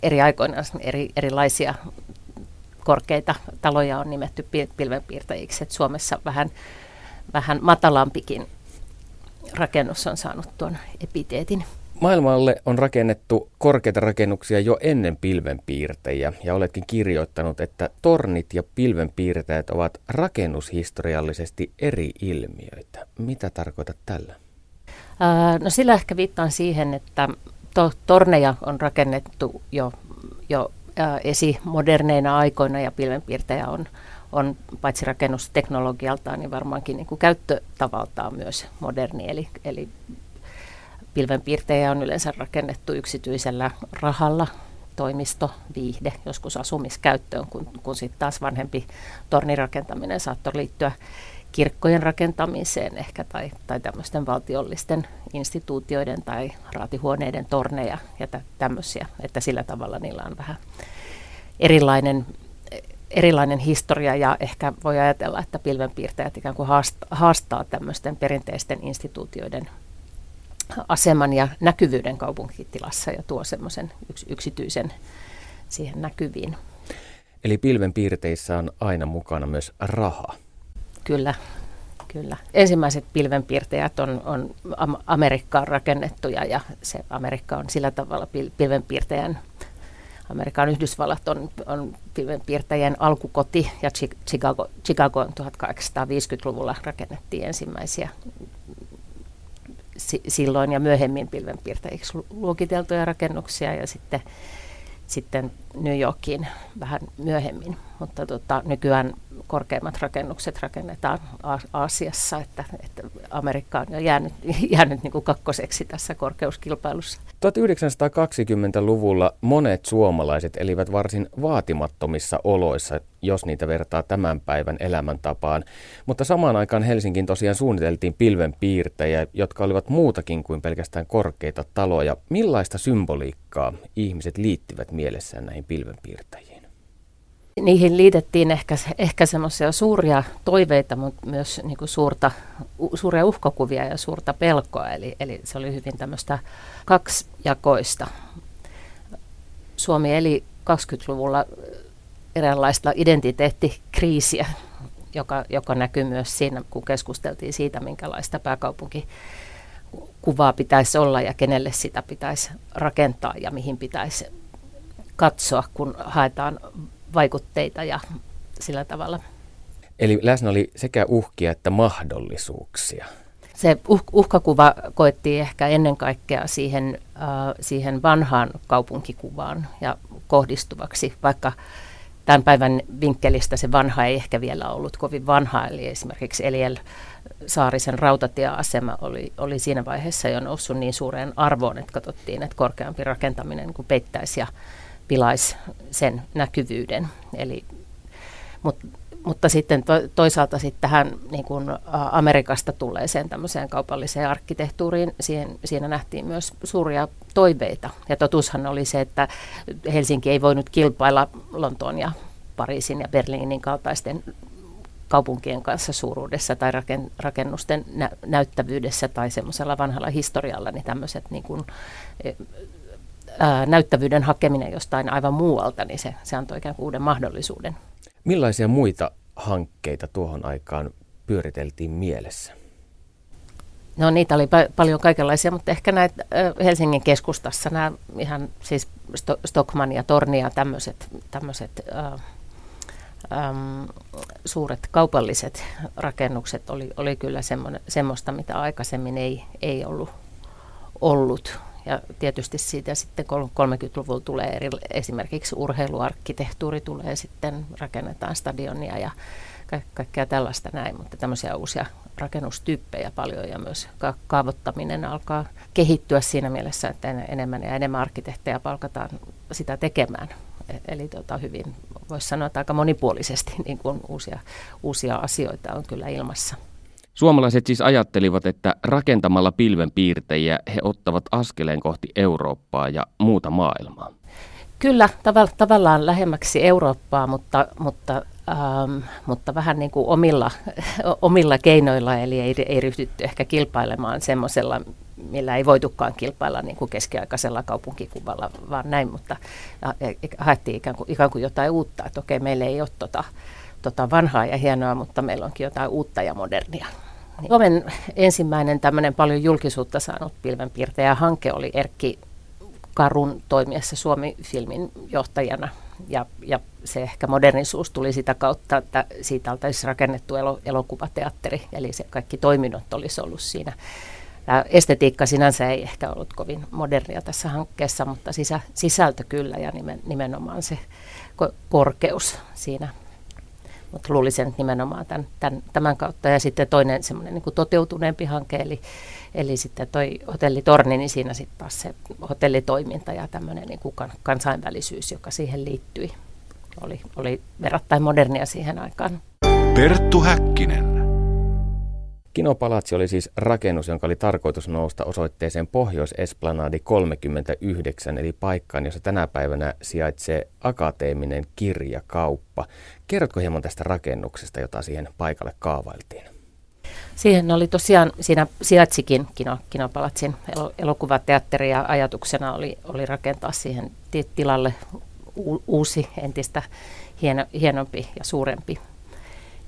eri aikoina erilaisia korkeita taloja on nimetty pilvenpiirtäjiksi, että Suomessa vähän matalampikin rakennus on saanut tuon epiteetin. Maailmalle on rakennettu korkeita rakennuksia jo ennen pilvenpiirtäjiä, ja oletkin kirjoittanut, että tornit ja pilvenpiirtäjät ovat rakennushistoriallisesti eri ilmiöitä. Mitä tarkoitat tällä? No sillä ehkä viittaan siihen, että torneja on rakennettu jo esimoderneina aikoina, ja pilvenpiirtäjä on paitsi rakennusteknologialtaan, niin varmaankin niin kuin käyttötavaltaan myös moderni. Eli pilvenpiirtejä on yleensä rakennettu yksityisellä rahalla, toimisto, viihde, joskus asumiskäyttöön, kun sitten taas vanhempi tornirakentaminen saattoi liittyä kirkkojen rakentamiseen ehkä tai tämmöisten valtiollisten instituutioiden tai raatihuoneiden torneja ja tämmöisiä, että sillä tavalla niillä on vähän erilainen historia, ja ehkä voi ajatella, että pilvenpiirtäjät ikään kuin haastaa tämmöisten perinteisten instituutioiden aseman ja näkyvyyden kaupunkitilassa ja tuo semmoisen yksityisen siihen näkyviin. Eli pilvenpiirteissä on aina mukana myös raha. Kyllä. Ensimmäiset pilvenpiirtäjät on Amerikkaan rakennettuja, ja se Amerikka on sillä tavalla pilvenpiirtäjän, Amerikan Yhdysvallat on pilvenpiirtäjien alkukoti, ja Chicago on 1850-luvulla rakennettiin ensimmäisiä silloin ja myöhemmin pilvenpiirtäjiksi luokiteltuja rakennuksia, ja sitten New Yorkiin vähän myöhemmin, mutta nykyään korkeimmat rakennukset rakennetaan Aasiassa, että Amerikka on jo jäänyt niin kuin kakkoseksi tässä korkeuskilpailussa. 1920-luvulla monet suomalaiset elivät varsin vaatimattomissa oloissa, jos niitä vertaa tämän päivän elämäntapaan, mutta samaan aikaan Helsinkiin tosiaan suunniteltiin pilvenpiirtejä, jotka olivat muutakin kuin pelkästään korkeita taloja. Millaista symboliikkaa ihmiset liittivät mielessään näihin pilvenpiirtäjiin? Niihin liitettiin ehkä semmoisia suuria toiveita, mutta myös niin kuin suuria uhkakuvia ja suurta pelkoa. Eli se oli hyvin tämmöistä kaksijakoista. Suomi eli 20-luvulla eräänlaista identiteettikriisiä, joka näkyy myös siinä, kun keskusteltiin siitä, minkälaista pääkaupunkikuvaa pitäisi olla ja kenelle sitä pitäisi rakentaa ja mihin pitäisi katsoa, kun haetaan vaikutteita ja sillä tavalla. Eli läsnä oli sekä uhkia että mahdollisuuksia. Se uhkakuva koettiin ehkä ennen kaikkea siihen vanhaan kaupunkikuvaan ja kohdistuvaksi, vaikka tämän päivän vinkkelistä se vanha ei ehkä vielä ollut kovin vanha, eli esimerkiksi Eliel Saarisen rautatieasema oli siinä vaiheessa jo noussut niin suureen arvoon, että katsottiin, että korkeampi rakentaminen niin kuin peittäisi ja pilaisi sen näkyvyyden. Eli, mutta sitten toisaalta sitten tähän niin kuin Amerikasta tulleeseen tämmöiseen kaupalliseen arkkitehtuuriin, siinä nähtiin myös suuria toiveita. Ja totuushan oli se, että Helsinki ei voinut kilpailla Lontoon ja Pariisin ja Berliinin kaltaisten kaupunkien kanssa suuruudessa tai rakennusten näyttävyydessä tai semmoisella vanhalla historialla, niin tämmöiset niin kuin näyttävyyden hakeminen jostain aivan muualta, niin se antoi ikään kuin uuden mahdollisuuden. Millaisia muita hankkeita tuohon aikaan pyöriteltiin mielessä? No niitä oli paljon kaikenlaisia, mutta ehkä näitä Helsingin keskustassa nämä ihan siis Stockmann ja Torni ja tämmöiset suuret kaupalliset rakennukset oli kyllä semmoista, mitä aikaisemmin ei ollut. Ja tietysti siitä sitten 30-luvulla tulee esimerkiksi urheiluarkkitehtuuri tulee sitten, rakennetaan stadionia ja kaikkea tällaista näin, mutta tämmöisiä uusia rakennustyyppejä paljon ja myös kaavoittaminen alkaa kehittyä siinä mielessä, että enemmän ja enemmän arkkitehtejä palkataan sitä tekemään. Eli hyvin, voisi sanoa, että aika monipuolisesti niin kuin uusia asioita on kyllä ilmassa. Suomalaiset siis ajattelivat, että rakentamalla pilvenpiirtejä he ottavat askeleen kohti Eurooppaa ja muuta maailmaa. Kyllä, tavallaan lähemmäksi Eurooppaa, mutta vähän niin kuin omilla keinoilla, eli ei ryhdytty ehkä kilpailemaan semmoisella, millä ei voitukaan kilpailla niin kuin keskiaikaisella kaupunkikuvalla, vaan näin, mutta haettiin ikään kuin jotain uutta, että okei, meillä ei ole vanhaa ja hienoa, mutta meillä onkin jotain uutta ja modernia. Suomen ensimmäinen tämmöinen paljon julkisuutta saanut pilvenpiirtäjähanke oli Erkki Karun toimiessa Suomi-filmin johtajana. Ja se ehkä modernisuus tuli sitä kautta, että siitä oltaisiin rakennettu elokuvateatteri, eli se kaikki toiminnot olisi ollut siinä. Tämä estetiikka sinänsä ei ehkä ollut kovin modernia tässä hankkeessa, mutta sisältö kyllä ja nimenomaan se korkeus siinä. Mutta luulisin, että nimenomaan tämän kautta. Ja sitten toinen semmoinen niin kuin toteutuneempi hanke, eli sitten toi hotelli Torni, niin siinä sitten taas se hotellitoiminta ja tämmöinen niin kuin kansainvälisyys, joka siihen liittyi, oli verrattain modernia siihen aikaan. Perttu Häkkinen. Kinopalatsi oli siis rakennus, jonka oli tarkoitus nousta osoitteeseen Pohjois-Esplanaadi 39, eli paikkaan, jossa tänä päivänä sijaitsee akateeminen kirjakauppa. Kerrotko hieman tästä rakennuksesta, jota siihen paikalle kaavailtiin? Siihen oli tosiaan, siinä sijaitsikin Kinopalatsin elokuvateatteri ja ajatuksena oli rakentaa siihen tilalle uusi, entistä hienompi ja suurempi,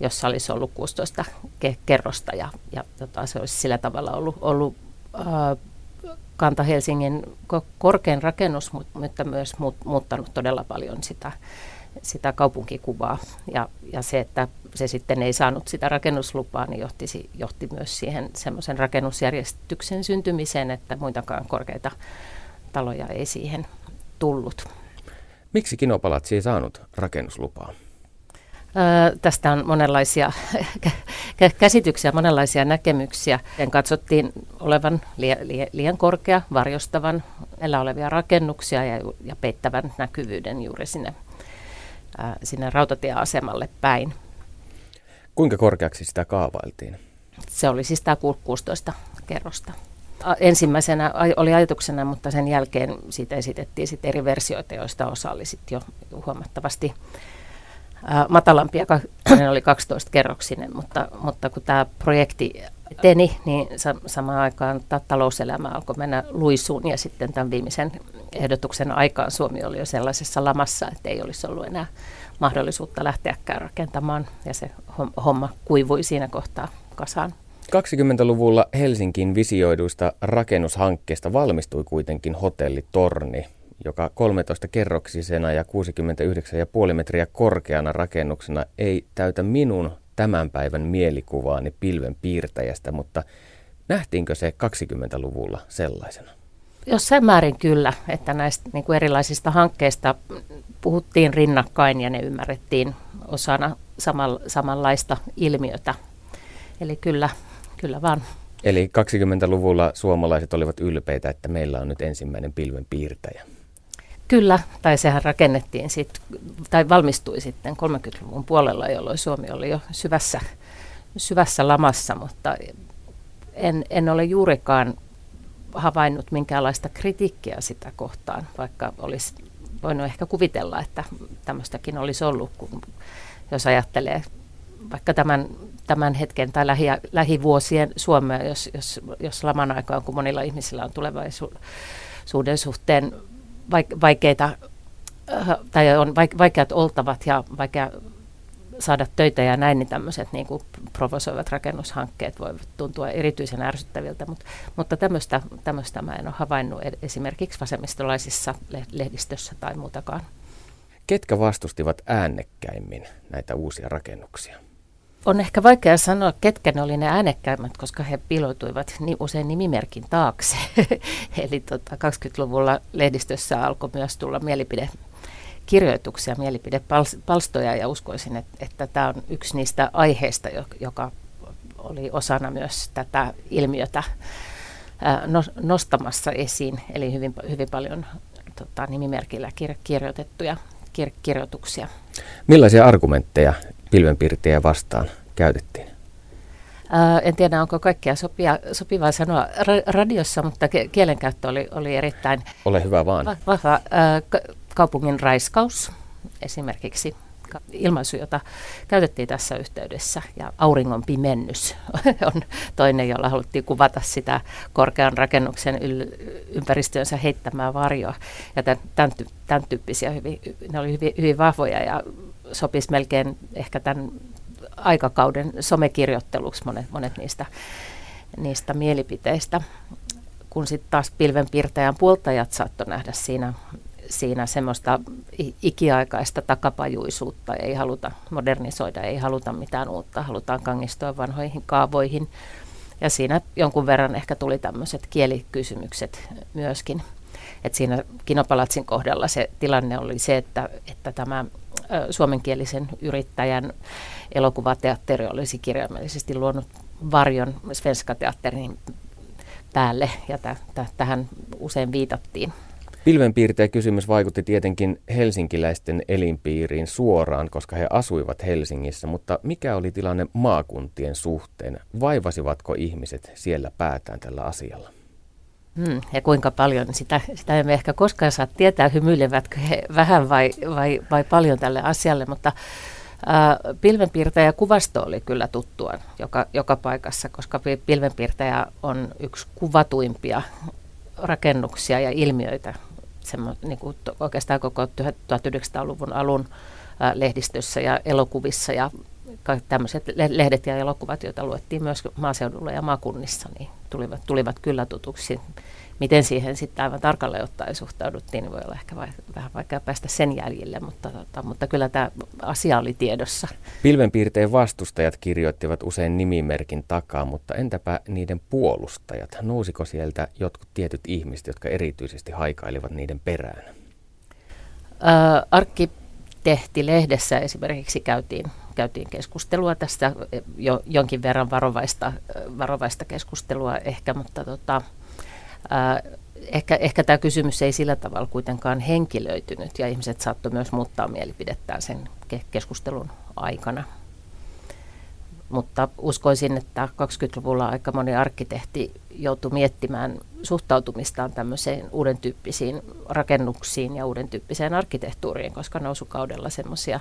jossa olisi ollut 16 kerrosta ja se olisi sillä tavalla ollut Kanta-Helsingin korkein rakennus, mutta myös muuttanut todella paljon sitä kaupunkikuvaa. Ja se, että se sitten ei saanut sitä rakennuslupaa, niin johti myös siihen semmoisen rakennusjärjestyksen syntymiseen, että muitakaan korkeita taloja ei siihen tullut. Miksi Kinopalatsi ei saanut rakennuslupaa? Tästä on monenlaisia käsityksiä, monenlaisia näkemyksiä. Sen katsottiin olevan liian korkea, varjostavan elä olevia rakennuksia ja peittävän näkyvyyden juuri sinne rautatieasemalle päin. Kuinka korkeaksi sitä kaavailtiin? Se oli siis tämä 16 kerrosta. Ensimmäisenä oli ajatuksena, mutta sen jälkeen siitä esitettiin sit eri versioita, joista osa oli sit jo huomattavasti matalampia, ne oli 12-kerroksinen, mutta kun tämä projekti eteni, niin samaan aikaan talouselämä alkoi mennä luisuun ja sitten tämän viimeisen ehdotuksen aikaan Suomi oli jo sellaisessa lamassa, että ei olisi ollut enää mahdollisuutta lähteäkään rakentamaan ja se homma kuivui siinä kohtaa kasaan. 20-luvulla Helsinkiin visioiduista rakennushankkeista valmistui kuitenkin hotellitorni, joka 13-kerroksisena ja 69,5 metriä korkeana rakennuksena ei täytä minun tämän päivän mielikuvaani pilvenpiirtäjästä, mutta nähtiinkö se 20-luvulla sellaisena? Jossain määrin kyllä, että näistä niin kuin erilaisista hankkeista puhuttiin rinnakkain ja ne ymmärrettiin osana samanlaista ilmiötä. Eli kyllä vaan. Eli 20-luvulla suomalaiset olivat ylpeitä, että meillä on nyt ensimmäinen pilvenpiirtäjä. Kyllä, tai sehän rakennettiin tai valmistui sitten 30-luvun puolella, jolloin Suomi oli jo syvässä lamassa, mutta en ole juurikaan havainnut minkäänlaista kritiikkiä sitä kohtaan, vaikka olisi voinut ehkä kuvitella, että tämmöistäkin olisi ollut, kun jos ajattelee vaikka tämän hetken tai lähivuosien Suomea, jos laman aikaan, kun monilla ihmisillä on tulevaisuuden suhteen vaikeita, tai on vaikeat oltavat ja vaikea saada töitä ja näin, niin tämmöiset niin kuin provosoivat rakennushankkeet voivat tuntua erityisen ärsyttäviltä, mutta tämmöistä mä en ole havainnut esimerkiksi vasemmistolaisissa lehdistössä tai muutakaan. Ketkä vastustivat äänekkäimmin näitä uusia rakennuksia? On ehkä vaikea sanoa, ketkä ne oli ne äänekkäimmät, koska he piiloutuivat niin usein nimimerkin taakse. Eli 20-luvulla lehdistössä alkoi myös tulla mielipidekirjoituksia, mielipidepalstoja, ja uskoisin, että tämä on yksi niistä aiheista, joka oli osana myös tätä ilmiötä nostamassa esiin. Eli hyvin, hyvin paljon nimimerkillä kirjoitettuja kirjoituksia. Millaisia argumentteja pilvenpiirtejä vastaan käytettiin? En tiedä, onko kaikkea sopivaa sanoa radiossa, mutta kielenkäyttö oli erittäin Ole hyvä vaan. Vahva. Kaupungin raiskaus esimerkiksi, ilmaisu, jota käytettiin tässä yhteydessä, ja auringon pimennys on toinen, jolla haluttiin kuvata sitä korkean rakennuksen ympäristöönsä heittämää varjoa. Ja tämän tyyppisiä, ne oli hyvin vahvoja ja sopisi melkein ehkä tämän aikakauden somekirjoitteluksi monet niistä mielipiteistä, kun sitten taas pilvenpiirtäjän puoltajat saattoi nähdä siinä semmoista ikiaikaista takapajuisuutta. Ei haluta modernisoida, ei haluta mitään uutta, halutaan kangistua vanhoihin kaavoihin. Ja siinä jonkun verran ehkä tuli tämmöiset kielikysymykset myöskin. Et siinä Kinopalatsin kohdalla se tilanne oli se, että tämä suomenkielisen yrittäjän elokuvateatteri olisi kirjaimellisesti luonut varjon Svenska teatterin päälle, ja tähän usein viitattiin. Pilvenpiirtäjäkysymys vaikutti tietenkin helsinkiläisten elinpiiriin suoraan, koska he asuivat Helsingissä, mutta mikä oli tilanne maakuntien suhteen? Vaivasivatko ihmiset siellä päätään tällä asialla? Ja kuinka paljon, sitä emme ehkä koskaan saa tietää, hymyilevätkö he vähän vai paljon tälle asialle, mutta pilvenpiirtäjä kuvasto oli kyllä tuttua joka paikassa, koska pilvenpiirtäjä on yksi kuvatuimpia rakennuksia ja ilmiöitä niin kuin oikeastaan koko 1900-luvun alun lehdistössä ja elokuvissa, ja tämmöiset lehdet ja elokuvat, joita luettiin myös maaseudulla ja maakunnissa, niin tulivat kyllä tutuksi. Miten siihen sitten aivan tarkalleen ottaen suhtauduttiin, niin voi olla ehkä vähän vaikea päästä sen jäljille, mutta kyllä tämä asia oli tiedossa. Pilvenpiirteen vastustajat kirjoittivat usein nimimerkin takaa, mutta entäpä niiden puolustajat? Nousiko sieltä jotkut tietyt ihmiset, jotka erityisesti haikailivat niiden perään? Arkkitehtilehdessä esimerkiksi käytiin keskustelua tästä, jo jonkin verran varovaista keskustelua ehkä, mutta ehkä tämä kysymys ei sillä tavalla kuitenkaan henkilöitynyt, ja ihmiset saattoi myös muuttaa mielipidettään sen keskustelun aikana. Mutta uskoisin, että 20-luvulla aika moni arkkitehti joutui miettimään suhtautumistaan tämmöiseen uuden tyyppisiin rakennuksiin ja uuden tyyppiseen arkkitehtuuriin, koska nousukaudella semmoisia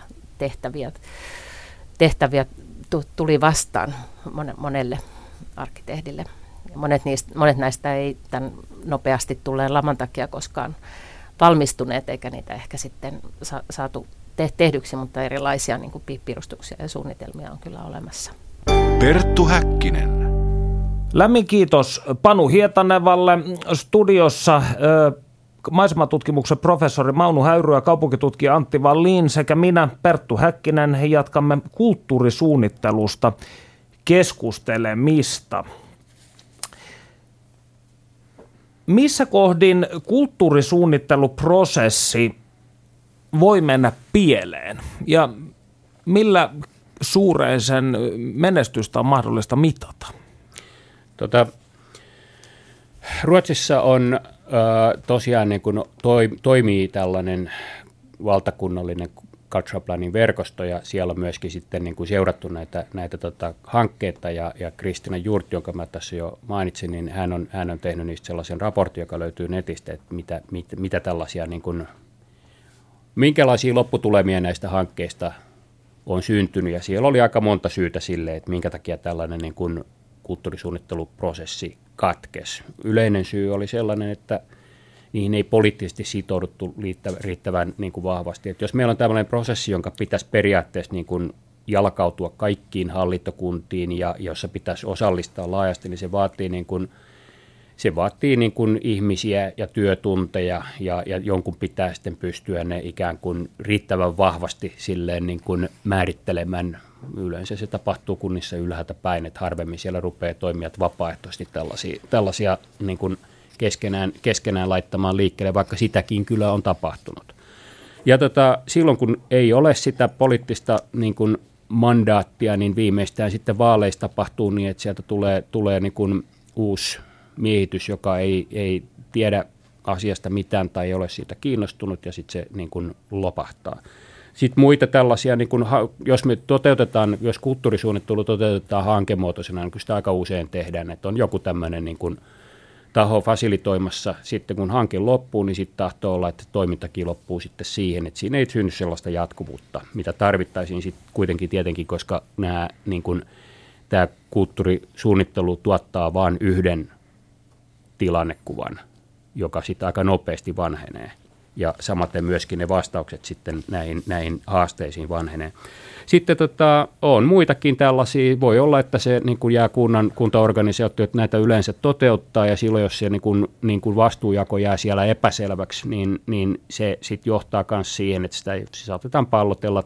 tehtäviä tuli vastaan monelle arkkitehdille. Monet näistä ei tämän nopeasti tulleen laman takia koskaan valmistuneet, eikä niitä ehkä sitten saatu tehdyksi, mutta erilaisia niin kuin piirustuksia ja suunnitelmia on kyllä olemassa. Perttu Häkkinen. Lämmin kiitos Panu Hietanevalle. Studiossa maisemaatutkimuksen professori Maunu Häyrynen, kaupunkitutkija Antti Wallin sekä minä, Perttu Häkkinen. Jatkamme kulttuurisuunnittelusta keskustelemista. Missä kohdin kulttuurisuunnitteluprosessi voi mennä pieleen, ja millä suureen sen menestystä on mahdollista mitata? Ruotsissa on tosiaan niin kuin toimii tällainen valtakunnallinen Cultureplanin verkosto, ja siellä on myöskin sitten niin kuin seurattu näitä hankkeita, ja Kristina Juurt, jonka mä tässä jo mainitsin, niin hän on tehnyt niistä sellaisen raportin, joka löytyy netistä, että mitä tällaisia niin kuin, minkälaisia lopputulemia näistä hankkeista on syntynyt, ja siellä oli aika monta syytä sille, että minkä takia tällainen niin kuin kulttuurisuunnitteluprosessi katkesi. Yleinen syy oli sellainen, että niihin ei poliittisesti sitouduttu riittävän niin kuin vahvasti. Et jos meillä on tällainen prosessi, jonka pitäisi periaatteessa niin kuin jalkautua kaikkiin hallintokuntiin ja jossa pitäisi osallistaa laajasti, niin se vaatii niin kuin se vaatii niin kuin ihmisiä ja työtunteja ja jonkun pitää sitten pystyä ne ikään kuin riittävän vahvasti silleen niin kuin määrittelemään. Yleensä se tapahtuu kunnissa ylhäältä päin, että harvemmin siellä rupeaa toimijat vapaaehtoisesti tällaisia niin kuin keskenään laittamaan liikkeelle, vaikka sitäkin kyllä on tapahtunut. Ja silloin kun ei ole sitä poliittista niin kuin mandaattia, niin viimeistään sitten vaaleissa tapahtuu niin, että sieltä tulee niin kuin uusi miehitys, joka ei tiedä asiasta mitään tai ei ole siitä kiinnostunut, ja sitten se niin kuin lopahtaa. Sitten muita tällaisia, niin kun, jos kulttuurisuunnittelu toteutetaan hankemuotoisena, niin kun sitä aika usein tehdään, että on joku tämmöinen niin kun taho fasilitoimassa. Sitten kun hanke loppuu, niin sitten tahtoo olla, että toimintakin loppuu sitten siihen, että siinä ei synny sellaista jatkuvuutta, mitä tarvittaisiin sitten kuitenkin tietenkin, koska nämä, niin kun, tämä kulttuurisuunnittelu tuottaa vain yhden tilannekuvan, joka sitten aika nopeasti vanhenee. Ja samaten myöskin ne vastaukset sitten näihin haasteisiin vanhenee. Sitten on muitakin tällaisia. Voi olla, että se niin kuin jää kuntaorganisaatiot näitä yleensä toteuttaa, ja silloin jos se niin kuin vastuujako jää siellä epäselväksi, niin se sitten johtaa myös siihen, että sitä saatetaan pallotella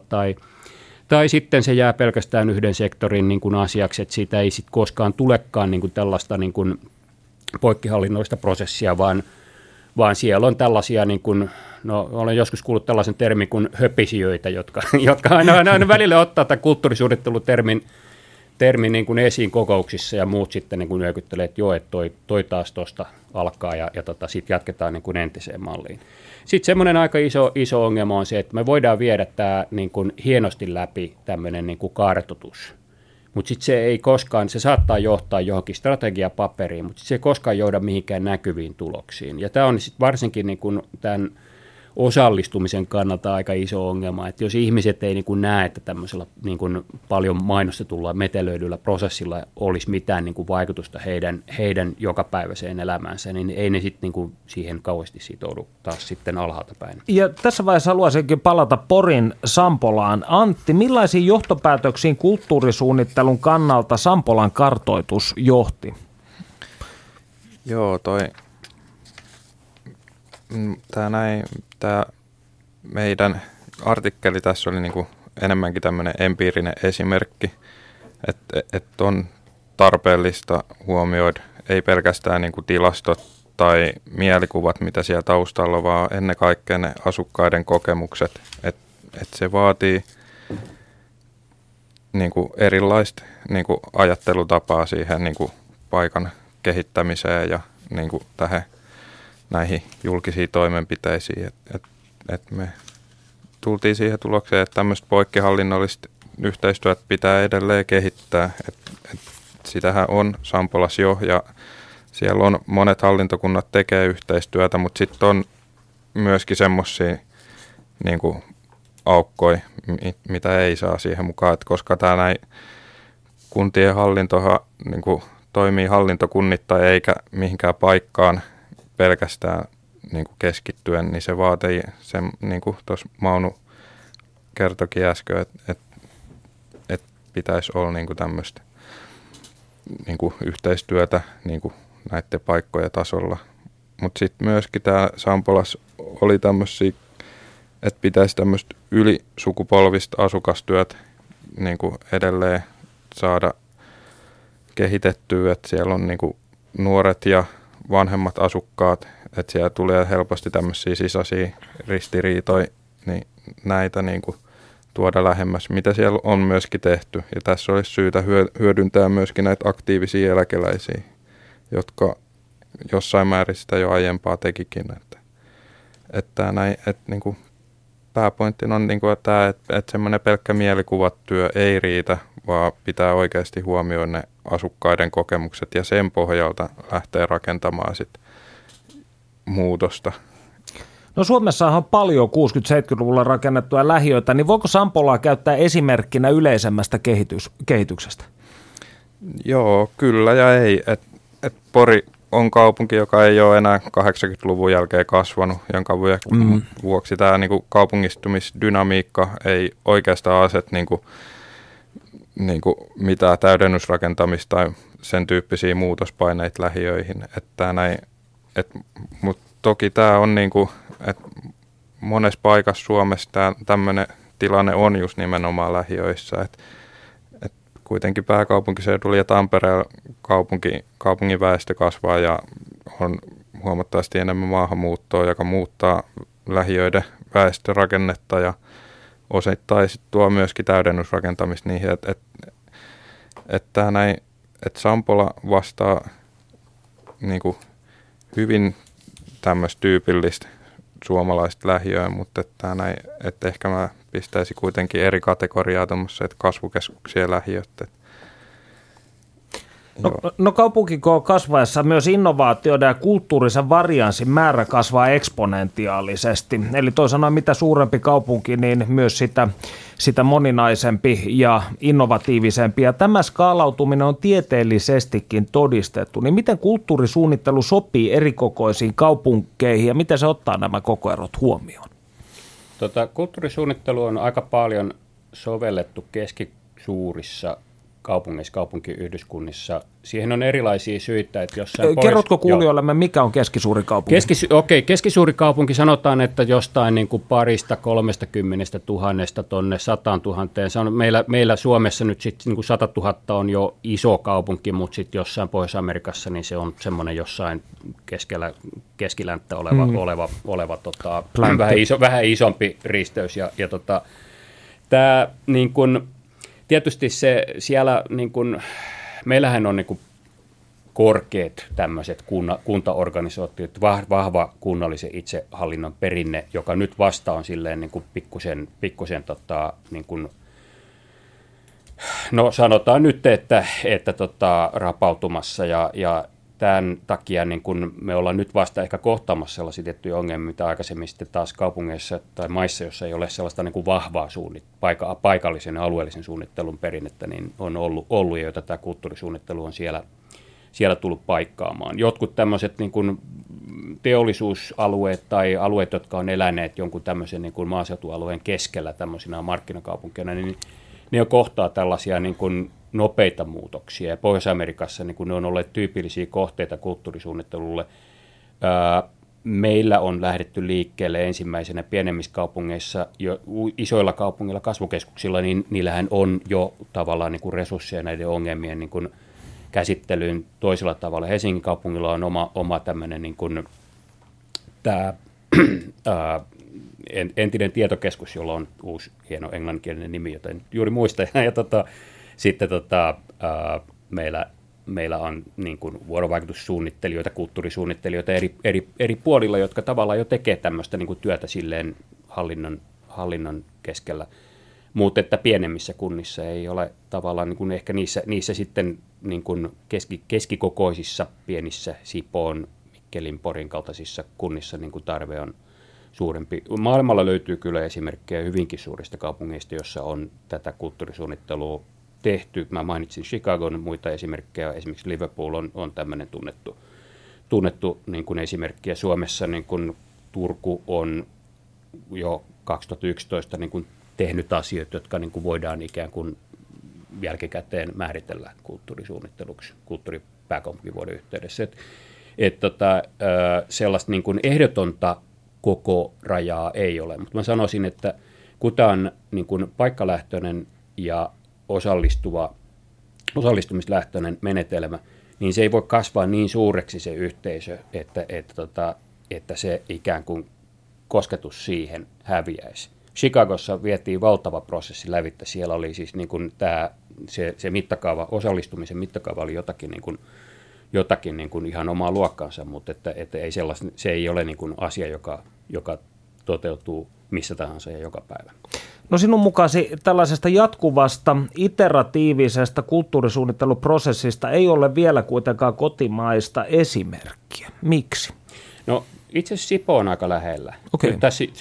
tai sitten se jää pelkästään yhden sektorin niin kuin asiaksi, että siitä ei sitten koskaan tulekaan niin kuin tällaista niin kuin poikkihallinnollista prosessia, vaan siellä on tällaisia, niin kuin, olen joskus kuullut tällaisen termin kuin höpisijöitä, jotka aina välillä ottaa tämän kulttuurisuunnittelutermin niin kuin esiin kokouksissa, ja muut sitten niin kuin nyökyttelee, että joo, että toi taas tuosta alkaa, ja sitten jatketaan niin kuin entiseen malliin. Sitten semmoinen aika iso ongelma on se, että me voidaan viedä tämä niin kuin hienosti läpi tämmöinen niin kuin kartoitus. Mutta sitten se ei koskaan, se saattaa johtaa johonkin strategiapaperiin, mutta se ei koskaan johda mihinkään näkyviin tuloksiin. Ja tämä on sitten varsinkin niin kun tämän osallistumisen kannalta aika iso ongelma, että jos ihmiset ei niin kun näe, että tämmöisellä niin kun paljon mainostetulla metelöidyllä prosessilla olisi mitään niin kun vaikutusta heidän jokapäiväiseen elämäänsä, niin ei ne sitten niin kun siihen kauheasti sitoudu taas sitten alhaalta päin. Ja tässä vaiheessa haluaisinkin palata Porin Sampolaan. Antti, millaisiin johtopäätöksiin kulttuurisuunnittelun kannalta Sampolan kartoitus johti? Joo, Tämä meidän artikkeli tässä oli niinku enemmänkin tämmöinen empiirinen esimerkki, että on tarpeellista huomioida ei pelkästään niinku tilastot tai mielikuvat, mitä siellä taustalla, vaan ennen kaikkea ne asukkaiden kokemukset. Että se vaatii niinku erilaista niinku ajattelutapaa siihen niinku paikan kehittämiseen ja niinku tähän näihin julkisiin toimenpiteisiin, että me tultiin siihen tulokseen, että tämmöistä poikkihallinnollista yhteistyötä pitää edelleen kehittää, että sitähän on Sampolas jo, ja siellä on monet hallintokunnat tekee yhteistyötä, mutta sitten on myöskin semmoisia niin kuin aukkoja, mitä ei saa siihen mukaan, että koska tämä näin kuntien hallintohan niin kuin toimii hallintokunnittain eikä mihinkään paikkaan pelkästään niin kuin keskittyen, niin se vaatii, niin kuin tuossa Maunu kertoikin äsken, että pitäisi olla niin kuin tämmöistä niin kuin yhteistyötä niin kuin näiden paikkojen tasolla. Mutta sitten myöskin tämä Sampolas oli tämmöisiä, että pitäisi tämmöistä ylisukupolvista asukastyöt niin kuin edelleen saada kehitettyä, että siellä on niin kuin nuoret ja vanhemmat asukkaat, että siellä tulee helposti tämmöisiä sisäisiä ristiriitoja, niin näitä niin kuin tuoda lähemmäs, mitä siellä on myöskin tehty. Ja tässä olisi syytä hyödyntää myöskin näitä aktiivisia eläkeläisiä, jotka jossain määrin sitä jo aiempaa tekikin. Että niin kuin pääpointti on niin kuin tämä, että semmoinen pelkkä mielikuvatyö ei riitä, vaan pitää oikeasti huomioida ne asukkaiden kokemukset ja sen pohjalta lähtee rakentamaan sit muutosta. No Suomessahan on paljon 60-70-luvulla rakennettua lähiöitä, niin voiko Sampolaa käyttää esimerkkinä yleisemmästä kehityksestä? Joo, kyllä ja ei. Pori on kaupunki, joka ei ole enää 80-luvun jälkeen kasvanut, jonka vuoksi tämä niinku kaupungistumisdynamiikka ei oikeastaan aset niinku niin kuin mitään täydennysrakentamista tai sen tyyppisiä muutospaineita lähiöihin. Mutta toki tämä on niin kuin, että monessa paikassa Suomessa tämmöinen tilanne on just nimenomaan lähiöissä, että kuitenkin pääkaupunkiseudulla ja Tampereella kaupungin väestö kasvaa ja on huomattavasti enemmän maahanmuuttoa, joka muuttaa lähiöiden väestörakennetta ja osittain sitten tuo myöskin täydennysrakentamista niihin, että Sampola vastaa niin kuin hyvin tämmöistä tyypillistä suomalaista lähiöä, mutta että ehkä mä pistäisin kuitenkin eri kategoriaa tuommoiset kasvukeskuksien lähiöt. No kaupunkikoon kasvaessa myös innovaatioiden ja kulttuurisen varianssin määrä kasvaa eksponentiaalisesti. Eli toisin sanoen mitä suurempi kaupunki, niin myös sitä moninaisempi ja innovatiivisempi. Ja tämä skaalautuminen on tieteellisestikin todistettu. Niin miten kulttuurisuunnittelu sopii erikokoisiin kaupunkeihin ja miten se ottaa nämä kokoerot huomioon? Kulttuurisuunnittelu on aika paljon sovellettu keskisuurissa kaupungeissa, kaupunkiyhdyskunnissa. Siihen on erilaisia syitä, että jossain... Kerrotko kuulijoillemme, mikä on keskisuuri kaupunki? Keskisuuri kaupunki sanotaan, että jostain niin kuin parista 30 000 tonne 100 000. Se on meillä Suomessa nyt sitten niin kuin 100 000 on jo iso kaupunki, mutta sitten jossain Pohjois-Amerikassa niin se on semmoinen jossain keskellä keskilänttä oleva vähän isompi risteys ja tämä niin kuin... Tietysti se siellä, niin kun, meillähän on niin kun korkeat tämmöiset kuntaorganisaatiot, vahva kunnallisen itsehallinnon perinne, joka nyt vasta on silleen niin kun pikkusen niin kun, no sanotaan nyt, että rapautumassa ja tämän takia niin kun me ollaan nyt vasta ehkä kohtaamassa sellaisia tiettyjä ongelmia, mitä aikaisemmin sitten taas kaupungeissa tai maissa, jossa ei ole sellaista niin kuin vahvaa paikallisen ja alueellisen suunnittelun perinnettä, niin on ollut ja jota tämä kulttuurisuunnittelu on siellä tullut paikkaamaan. Jotkut tämmöiset niin kuin teollisuusalueet tai alueet, jotka on eläneet jonkun tämmöisen niin kuin maaseutualueen keskellä tämmöisinä markkinakaupunkina, niin ne kohtaa tällaisia niin kuin nopeita muutoksia. Pohjois-Amerikassa niin kun ne on olleet tyypillisiä kohteita kulttuurisuunnittelulle. Meillä on lähdetty liikkeelle ensimmäisenä pienemmissä kaupungeissa, jo isoilla kaupungeilla, kasvukeskuksilla, niin niillähän on jo tavallaan niin kun resursseja näiden ongelmien niin kun käsittelyyn toisella tavalla. Helsingin kaupungilla on oma tämmöinen niin kun, entinen tietokeskus, jolla on uusi hieno englanninkielinen nimi, jota en juuri muista. Sitten meillä on niin kuin vuorovaikutussuunnittelijoita, kulttuurisuunnittelijoita eri puolilla, jotka tavallaan jo tekee tämmöistä niin kuin työtä silleen hallinnon keskellä. Mutta että pienemmissä kunnissa ei ole tavallaan niin kuin ehkä niissä sitten niin kuin keskikokoisissa pienissä Sipoon, Mikkelin, Porin kaltaisissa kunnissa niin kuin tarve on suurempi. Maailmalla löytyy kyllä esimerkkejä hyvinkin suurista kaupungeista, joissa on tätä kulttuurisuunnittelua tehty. Mä mainitsin Chicagon, muita esimerkkejä. Esimerkiksi Liverpool on tämmöinen tunnettu niin kuin esimerkki. Ja Suomessa niin kuin Turku on jo 2011 niin kuin tehnyt asioita, jotka niin kuin voidaan ikään kuin jälkikäteen määritellä kulttuurisuunnitteluksi kulttuuripääkaupunkivuoden yhteydessä. Sellaista niin kuin ehdotonta koko rajaa ei ole. Mutta mä sanoisin, että kun tämä on niin kuin paikkalähtöinen ja osallistumislähtöinen menetelmä, niin se ei voi kasvaa niin suureksi se yhteisö, että se ikään kuin kosketus siihen häviäisi. Chicagossa vietiin valtava prosessi lävittä. Siellä oli siis niin kuin se mittakaava, osallistumisen mittakaava oli jotakin niin kuin ihan omaa luokkaansa, mutta että ei se ei ole niin kuin asia, joka toteutuu missä tahansa ja joka päivä. No sinun mukasi tällaisesta jatkuvasta, iteratiivisesta kulttuurisuunnitteluprosessista ei ole vielä kuitenkaan kotimaista esimerkkiä. Miksi? No itse asiassa Sipoo on aika lähellä. Okay.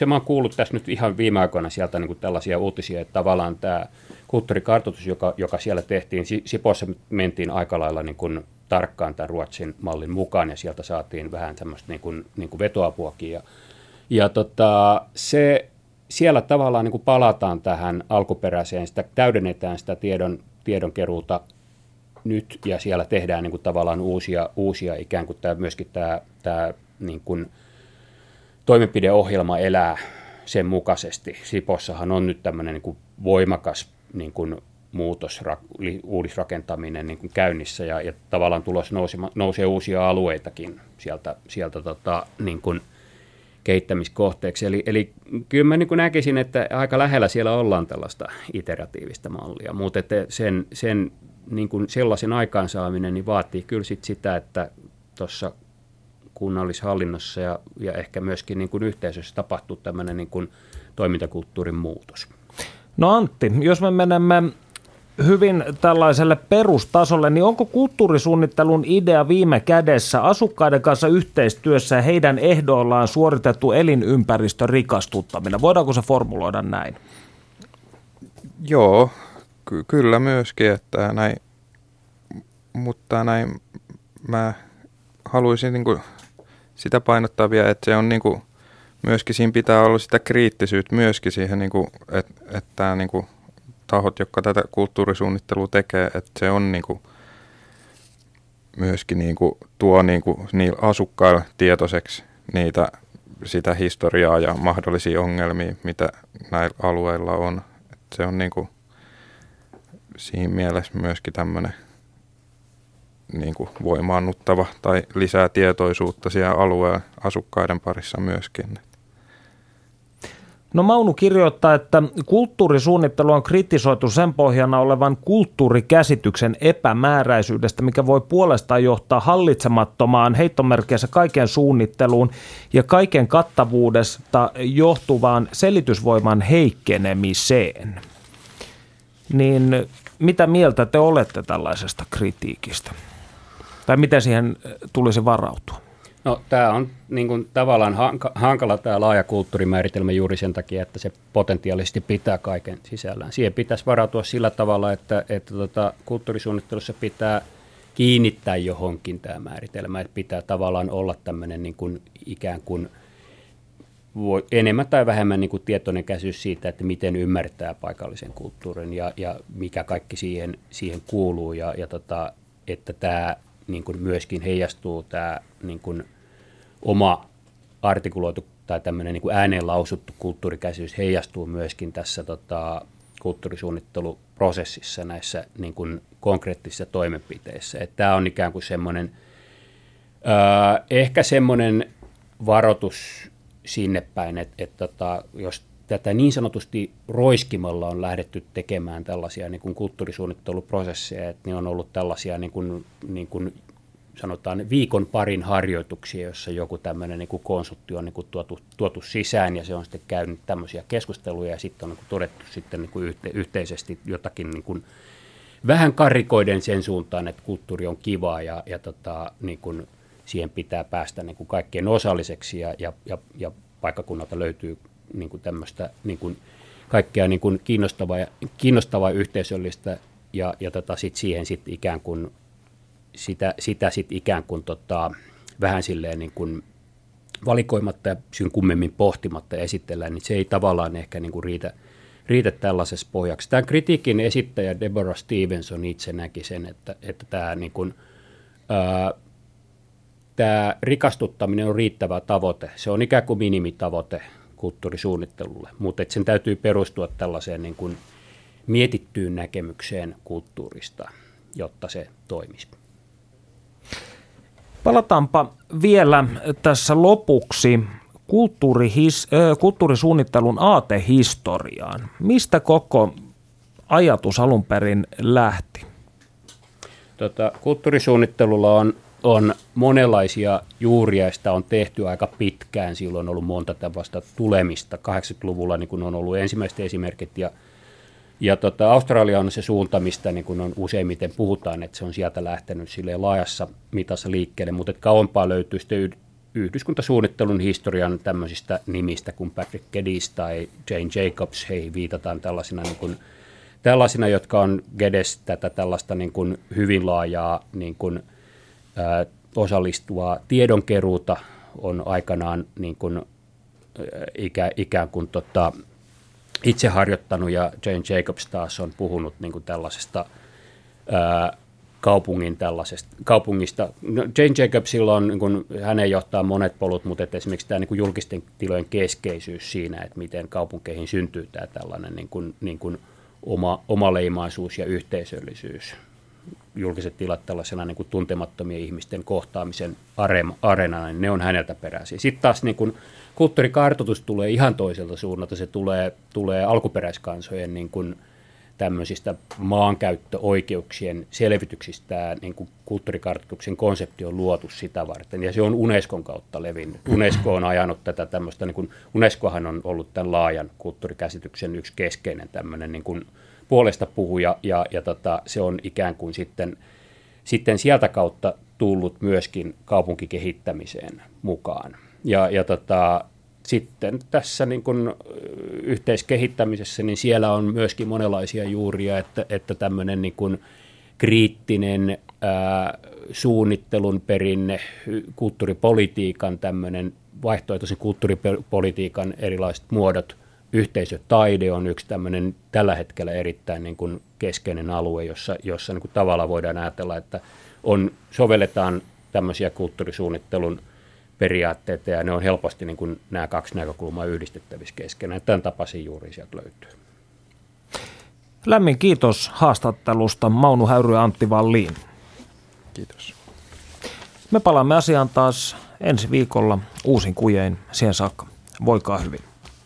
Mä oon kuullut tässä nyt ihan viime aikoina sieltä niin kuin tällaisia uutisia, että tavallaan tämä kulttuurikartoitus, joka siellä tehtiin, Sipoossa mentiin aika lailla niin kuin tarkkaan tämän Ruotsin mallin mukaan ja sieltä saatiin vähän tämmöistä niin kuin vetoapuakin. Siellä tavallaan niin kuin palataan tähän alkuperäiseen, sitä täydennetään sitä tiedon tiedonkeruuta nyt, ja siellä tehdään niin kuin tavallaan uusia ikään kuin tämä niin kuin toimenpideohjelma elää sen mukaisesti. Sipossahan on nyt tämmöinen niin kuin voimakas niin kuin muutos, uudisrakentaminen niin kuin käynnissä, ja tavallaan tulos nousee uusia alueitakin sieltä niin kuin kehittämiskohteeksi. Eli kyllä mä niin kuin näkisin, että aika lähellä siellä ollaan tällaista iteratiivista mallia, mutta että sen niin kuin sellaisen aikaansaaminen niin vaatii kyllä sitä, että tuossa kunnallishallinnossa ja ehkä myöskin niin kuin yhteisössä tapahtuu tämmöinen niin kuin toimintakulttuurin muutos. No Antti, jos me menemme hyvin tällaiselle perustasolle, niin onko kulttuurisuunnittelun idea viime kädessä asukkaiden kanssa yhteistyössä ja heidän ehdoillaan suoritettu elinympäristön rikastuttaminen? Voidaanko se formuloida näin? Joo, kyllä myöskin, että näin, mutta näin mä haluaisin niin kuin sitä painottaa vielä, että se on niin kuin myöskin siinä pitää olla sitä kriittisyyttä myöskin siihen, niin kuin, että niin kuin tahot, jotka tätä kulttuurisuunnittelua tekee, että se on niin kuin myöskin niin kuin tuo niin kuin niillä asukkailla tietoiseksi sitä historiaa ja mahdollisia ongelmia, mitä näillä alueilla on. Että se on niin kuin siinä mielessä myöskin tämmöinen niin kuin voimaannuttava tai lisää tietoisuutta siellä alueen asukkaiden parissa myöskin. No Maunu kirjoittaa, että kulttuurisuunnittelu on kritisoitu sen pohjana olevan kulttuurikäsityksen epämääräisyydestä, mikä voi puolestaan johtaa hallitsemattomaan heittomerkeissä kaiken suunnitteluun ja kaiken kattavuudesta johtuvaan selitysvoiman heikkenemiseen. Niin mitä mieltä te olette tällaisesta kritiikistä? Tai miten siihen tulisi varautua? No, tämä on niin kuin tavallaan hankala tämä laaja kulttuurimääritelmä juuri sen takia, että se potentiaalisesti pitää kaiken sisällään. Siihen pitäisi varautua sillä tavalla, että kulttuurisuunnittelussa pitää kiinnittää johonkin tämä määritelmä, että pitää tavallaan olla tämmöinen niin kuin ikään kuin enemmän tai vähemmän niin kuin tietoinen käsitys siitä, että miten ymmärtää paikallisen kulttuurin ja mikä kaikki siihen kuuluu, ja että tämä niin kuin myöskin heijastuu tämä niin kuin oma artikuloitu tai tämmöinen niin kuin ääneen lausuttu kulttuurikäsitys heijastuu myöskin tässä kulttuurisuunnitteluprosessissa näissä niin kuin konkreettisissa toimenpiteissä. Että tämä on ikään kuin semmoinen, ehkä semmoinen varoitus sinne päin, että jos tätä niin sanotusti roiskimalla on lähdetty tekemään tällaisia niin kuin kulttuurisuunnitteluprosesseja, että ne on ollut tällaisia niin kuin sanotaan viikon parin harjoituksia, jossa joku tämmöinen niin kuin konsultti on niin kuin tuotu sisään ja se on sitten käynyt tämmöisiä keskusteluja ja sitten on niin kuin todettu sitten niin kuin yhteisesti jotakin niin kuin vähän karikoiden sen suuntaan, että kulttuuri on kivaa ja niin kuin siihen pitää päästä niin kuin kaikkien osalliseksi ja paikkakunnalta löytyy niin kuin tämmöistä niin kuin kaikkea niin kuin kiinnostavaa yhteisöllistä ja sit siihen sit ikään kuin sitä sit ikään kuin vähän silleen niin kuin valikoimatta ja sen kummemmin pohtimatta esitellään, niin se ei tavallaan ehkä niin kuin riitä tällaisessa pohjaksi. Tämän kritiikin esittäjä Deborah Stevenson itse näki sen, että tämä niin kuin tämä rikastuttaminen on riittävä tavoite. Se on ikään kuin minimitavoite kulttuurisuunnittelulle, mutta sen täytyy perustua tällaiseen niin kuin mietittyyn näkemykseen kulttuurista, jotta se toimisi. Palataanpa vielä tässä lopuksi kulttuurisuunnittelun aatehistoriaan. Mistä koko ajatus alun perin lähti? Kulttuurisuunnittelulla on monenlaisia juuria, sitä on tehty aika pitkään, silloin on ollut monta tällaista tulemista. 80-luvulla niin kun on ollut ensimmäiset esimerkit, ja Australia on se suunta, mistä niin kun on useimmiten puhutaan, että se on sieltä lähtenyt laajassa mitassa liikkeelle, mutta kauempaa löytyy sitten yhdyskuntasuunnittelun historian tämmöisistä nimistä kuin Patrick Geddes tai Jane Jacobs, heihin viitataan tällaisina niin kun, jotka on Geddes tätä tällaista niin kun hyvin laajaa niin kun osallistuvaa tiedonkeruuta on aikanaan niin kuin ikään kuin itse harjoittanut, ja Jane Jacobs taas on puhunut niin kuin tällaisesta kaupungista. No, Jane Jacobsilla on, niin kun, hänen johtaa monet polut, mutta esimerkiksi tämä niin julkisten tilojen keskeisyys siinä, että miten kaupunkeihin syntyy tämä tällainen niin kun omaleimaisuus ja yhteisöllisyys. Julkiset tilat tällaisena niin kuin tuntemattomien ihmisten kohtaamisen areenana, niin ne on häneltä peräisin. Sitten taas niin kuin kulttuurikartoitus tulee ihan toiselta suunnalta. Se tulee alkuperäiskansojen niin kuin tämmöisistä maankäyttöoikeuksien selvityksistä. Niin kuin kulttuurikartoituksen konsepti on luotu sitä varten, ja se on Unescon kautta levinnyt. Unesco on ajanut tätä tämmöistä, niin kuin Unescohan on ollut tämän laajan kulttuurikäsityksen yksi keskeinen tämmöinen niin kuin puolesta puhuja, ja se on ikään kuin sitten sieltä kautta tullut myöskin kaupunkikehittämiseen mukaan. Ja sitten tässä niin kun yhteiskehittämisessä, niin siellä on myöskin monenlaisia juuria, että tämmöinen niin kun kriittinen suunnittelun perinne, kulttuuripolitiikan tämmöinen, vaihtoehtoisen kulttuuripolitiikan erilaiset muodot, yhteisötaide on yksi tämmöinen tällä hetkellä erittäin niin kuin keskeinen alue, jossa niin kuin tavalla voidaan ajatella, että sovelletaan tämmöisiä kulttuurisuunnittelun periaatteita, ja ne on helposti niin kuin nämä kaksi näkökulmaa yhdistettävissä keskenään. Tämän tapaisia juuri sieltä löytyy. Lämmin kiitos haastattelusta Maunu Häyrynen ja Antti Wallin. Kiitos. Me palaamme asiaan taas ensi viikolla uusin kujein. Siihen saakka voikaa hyvin.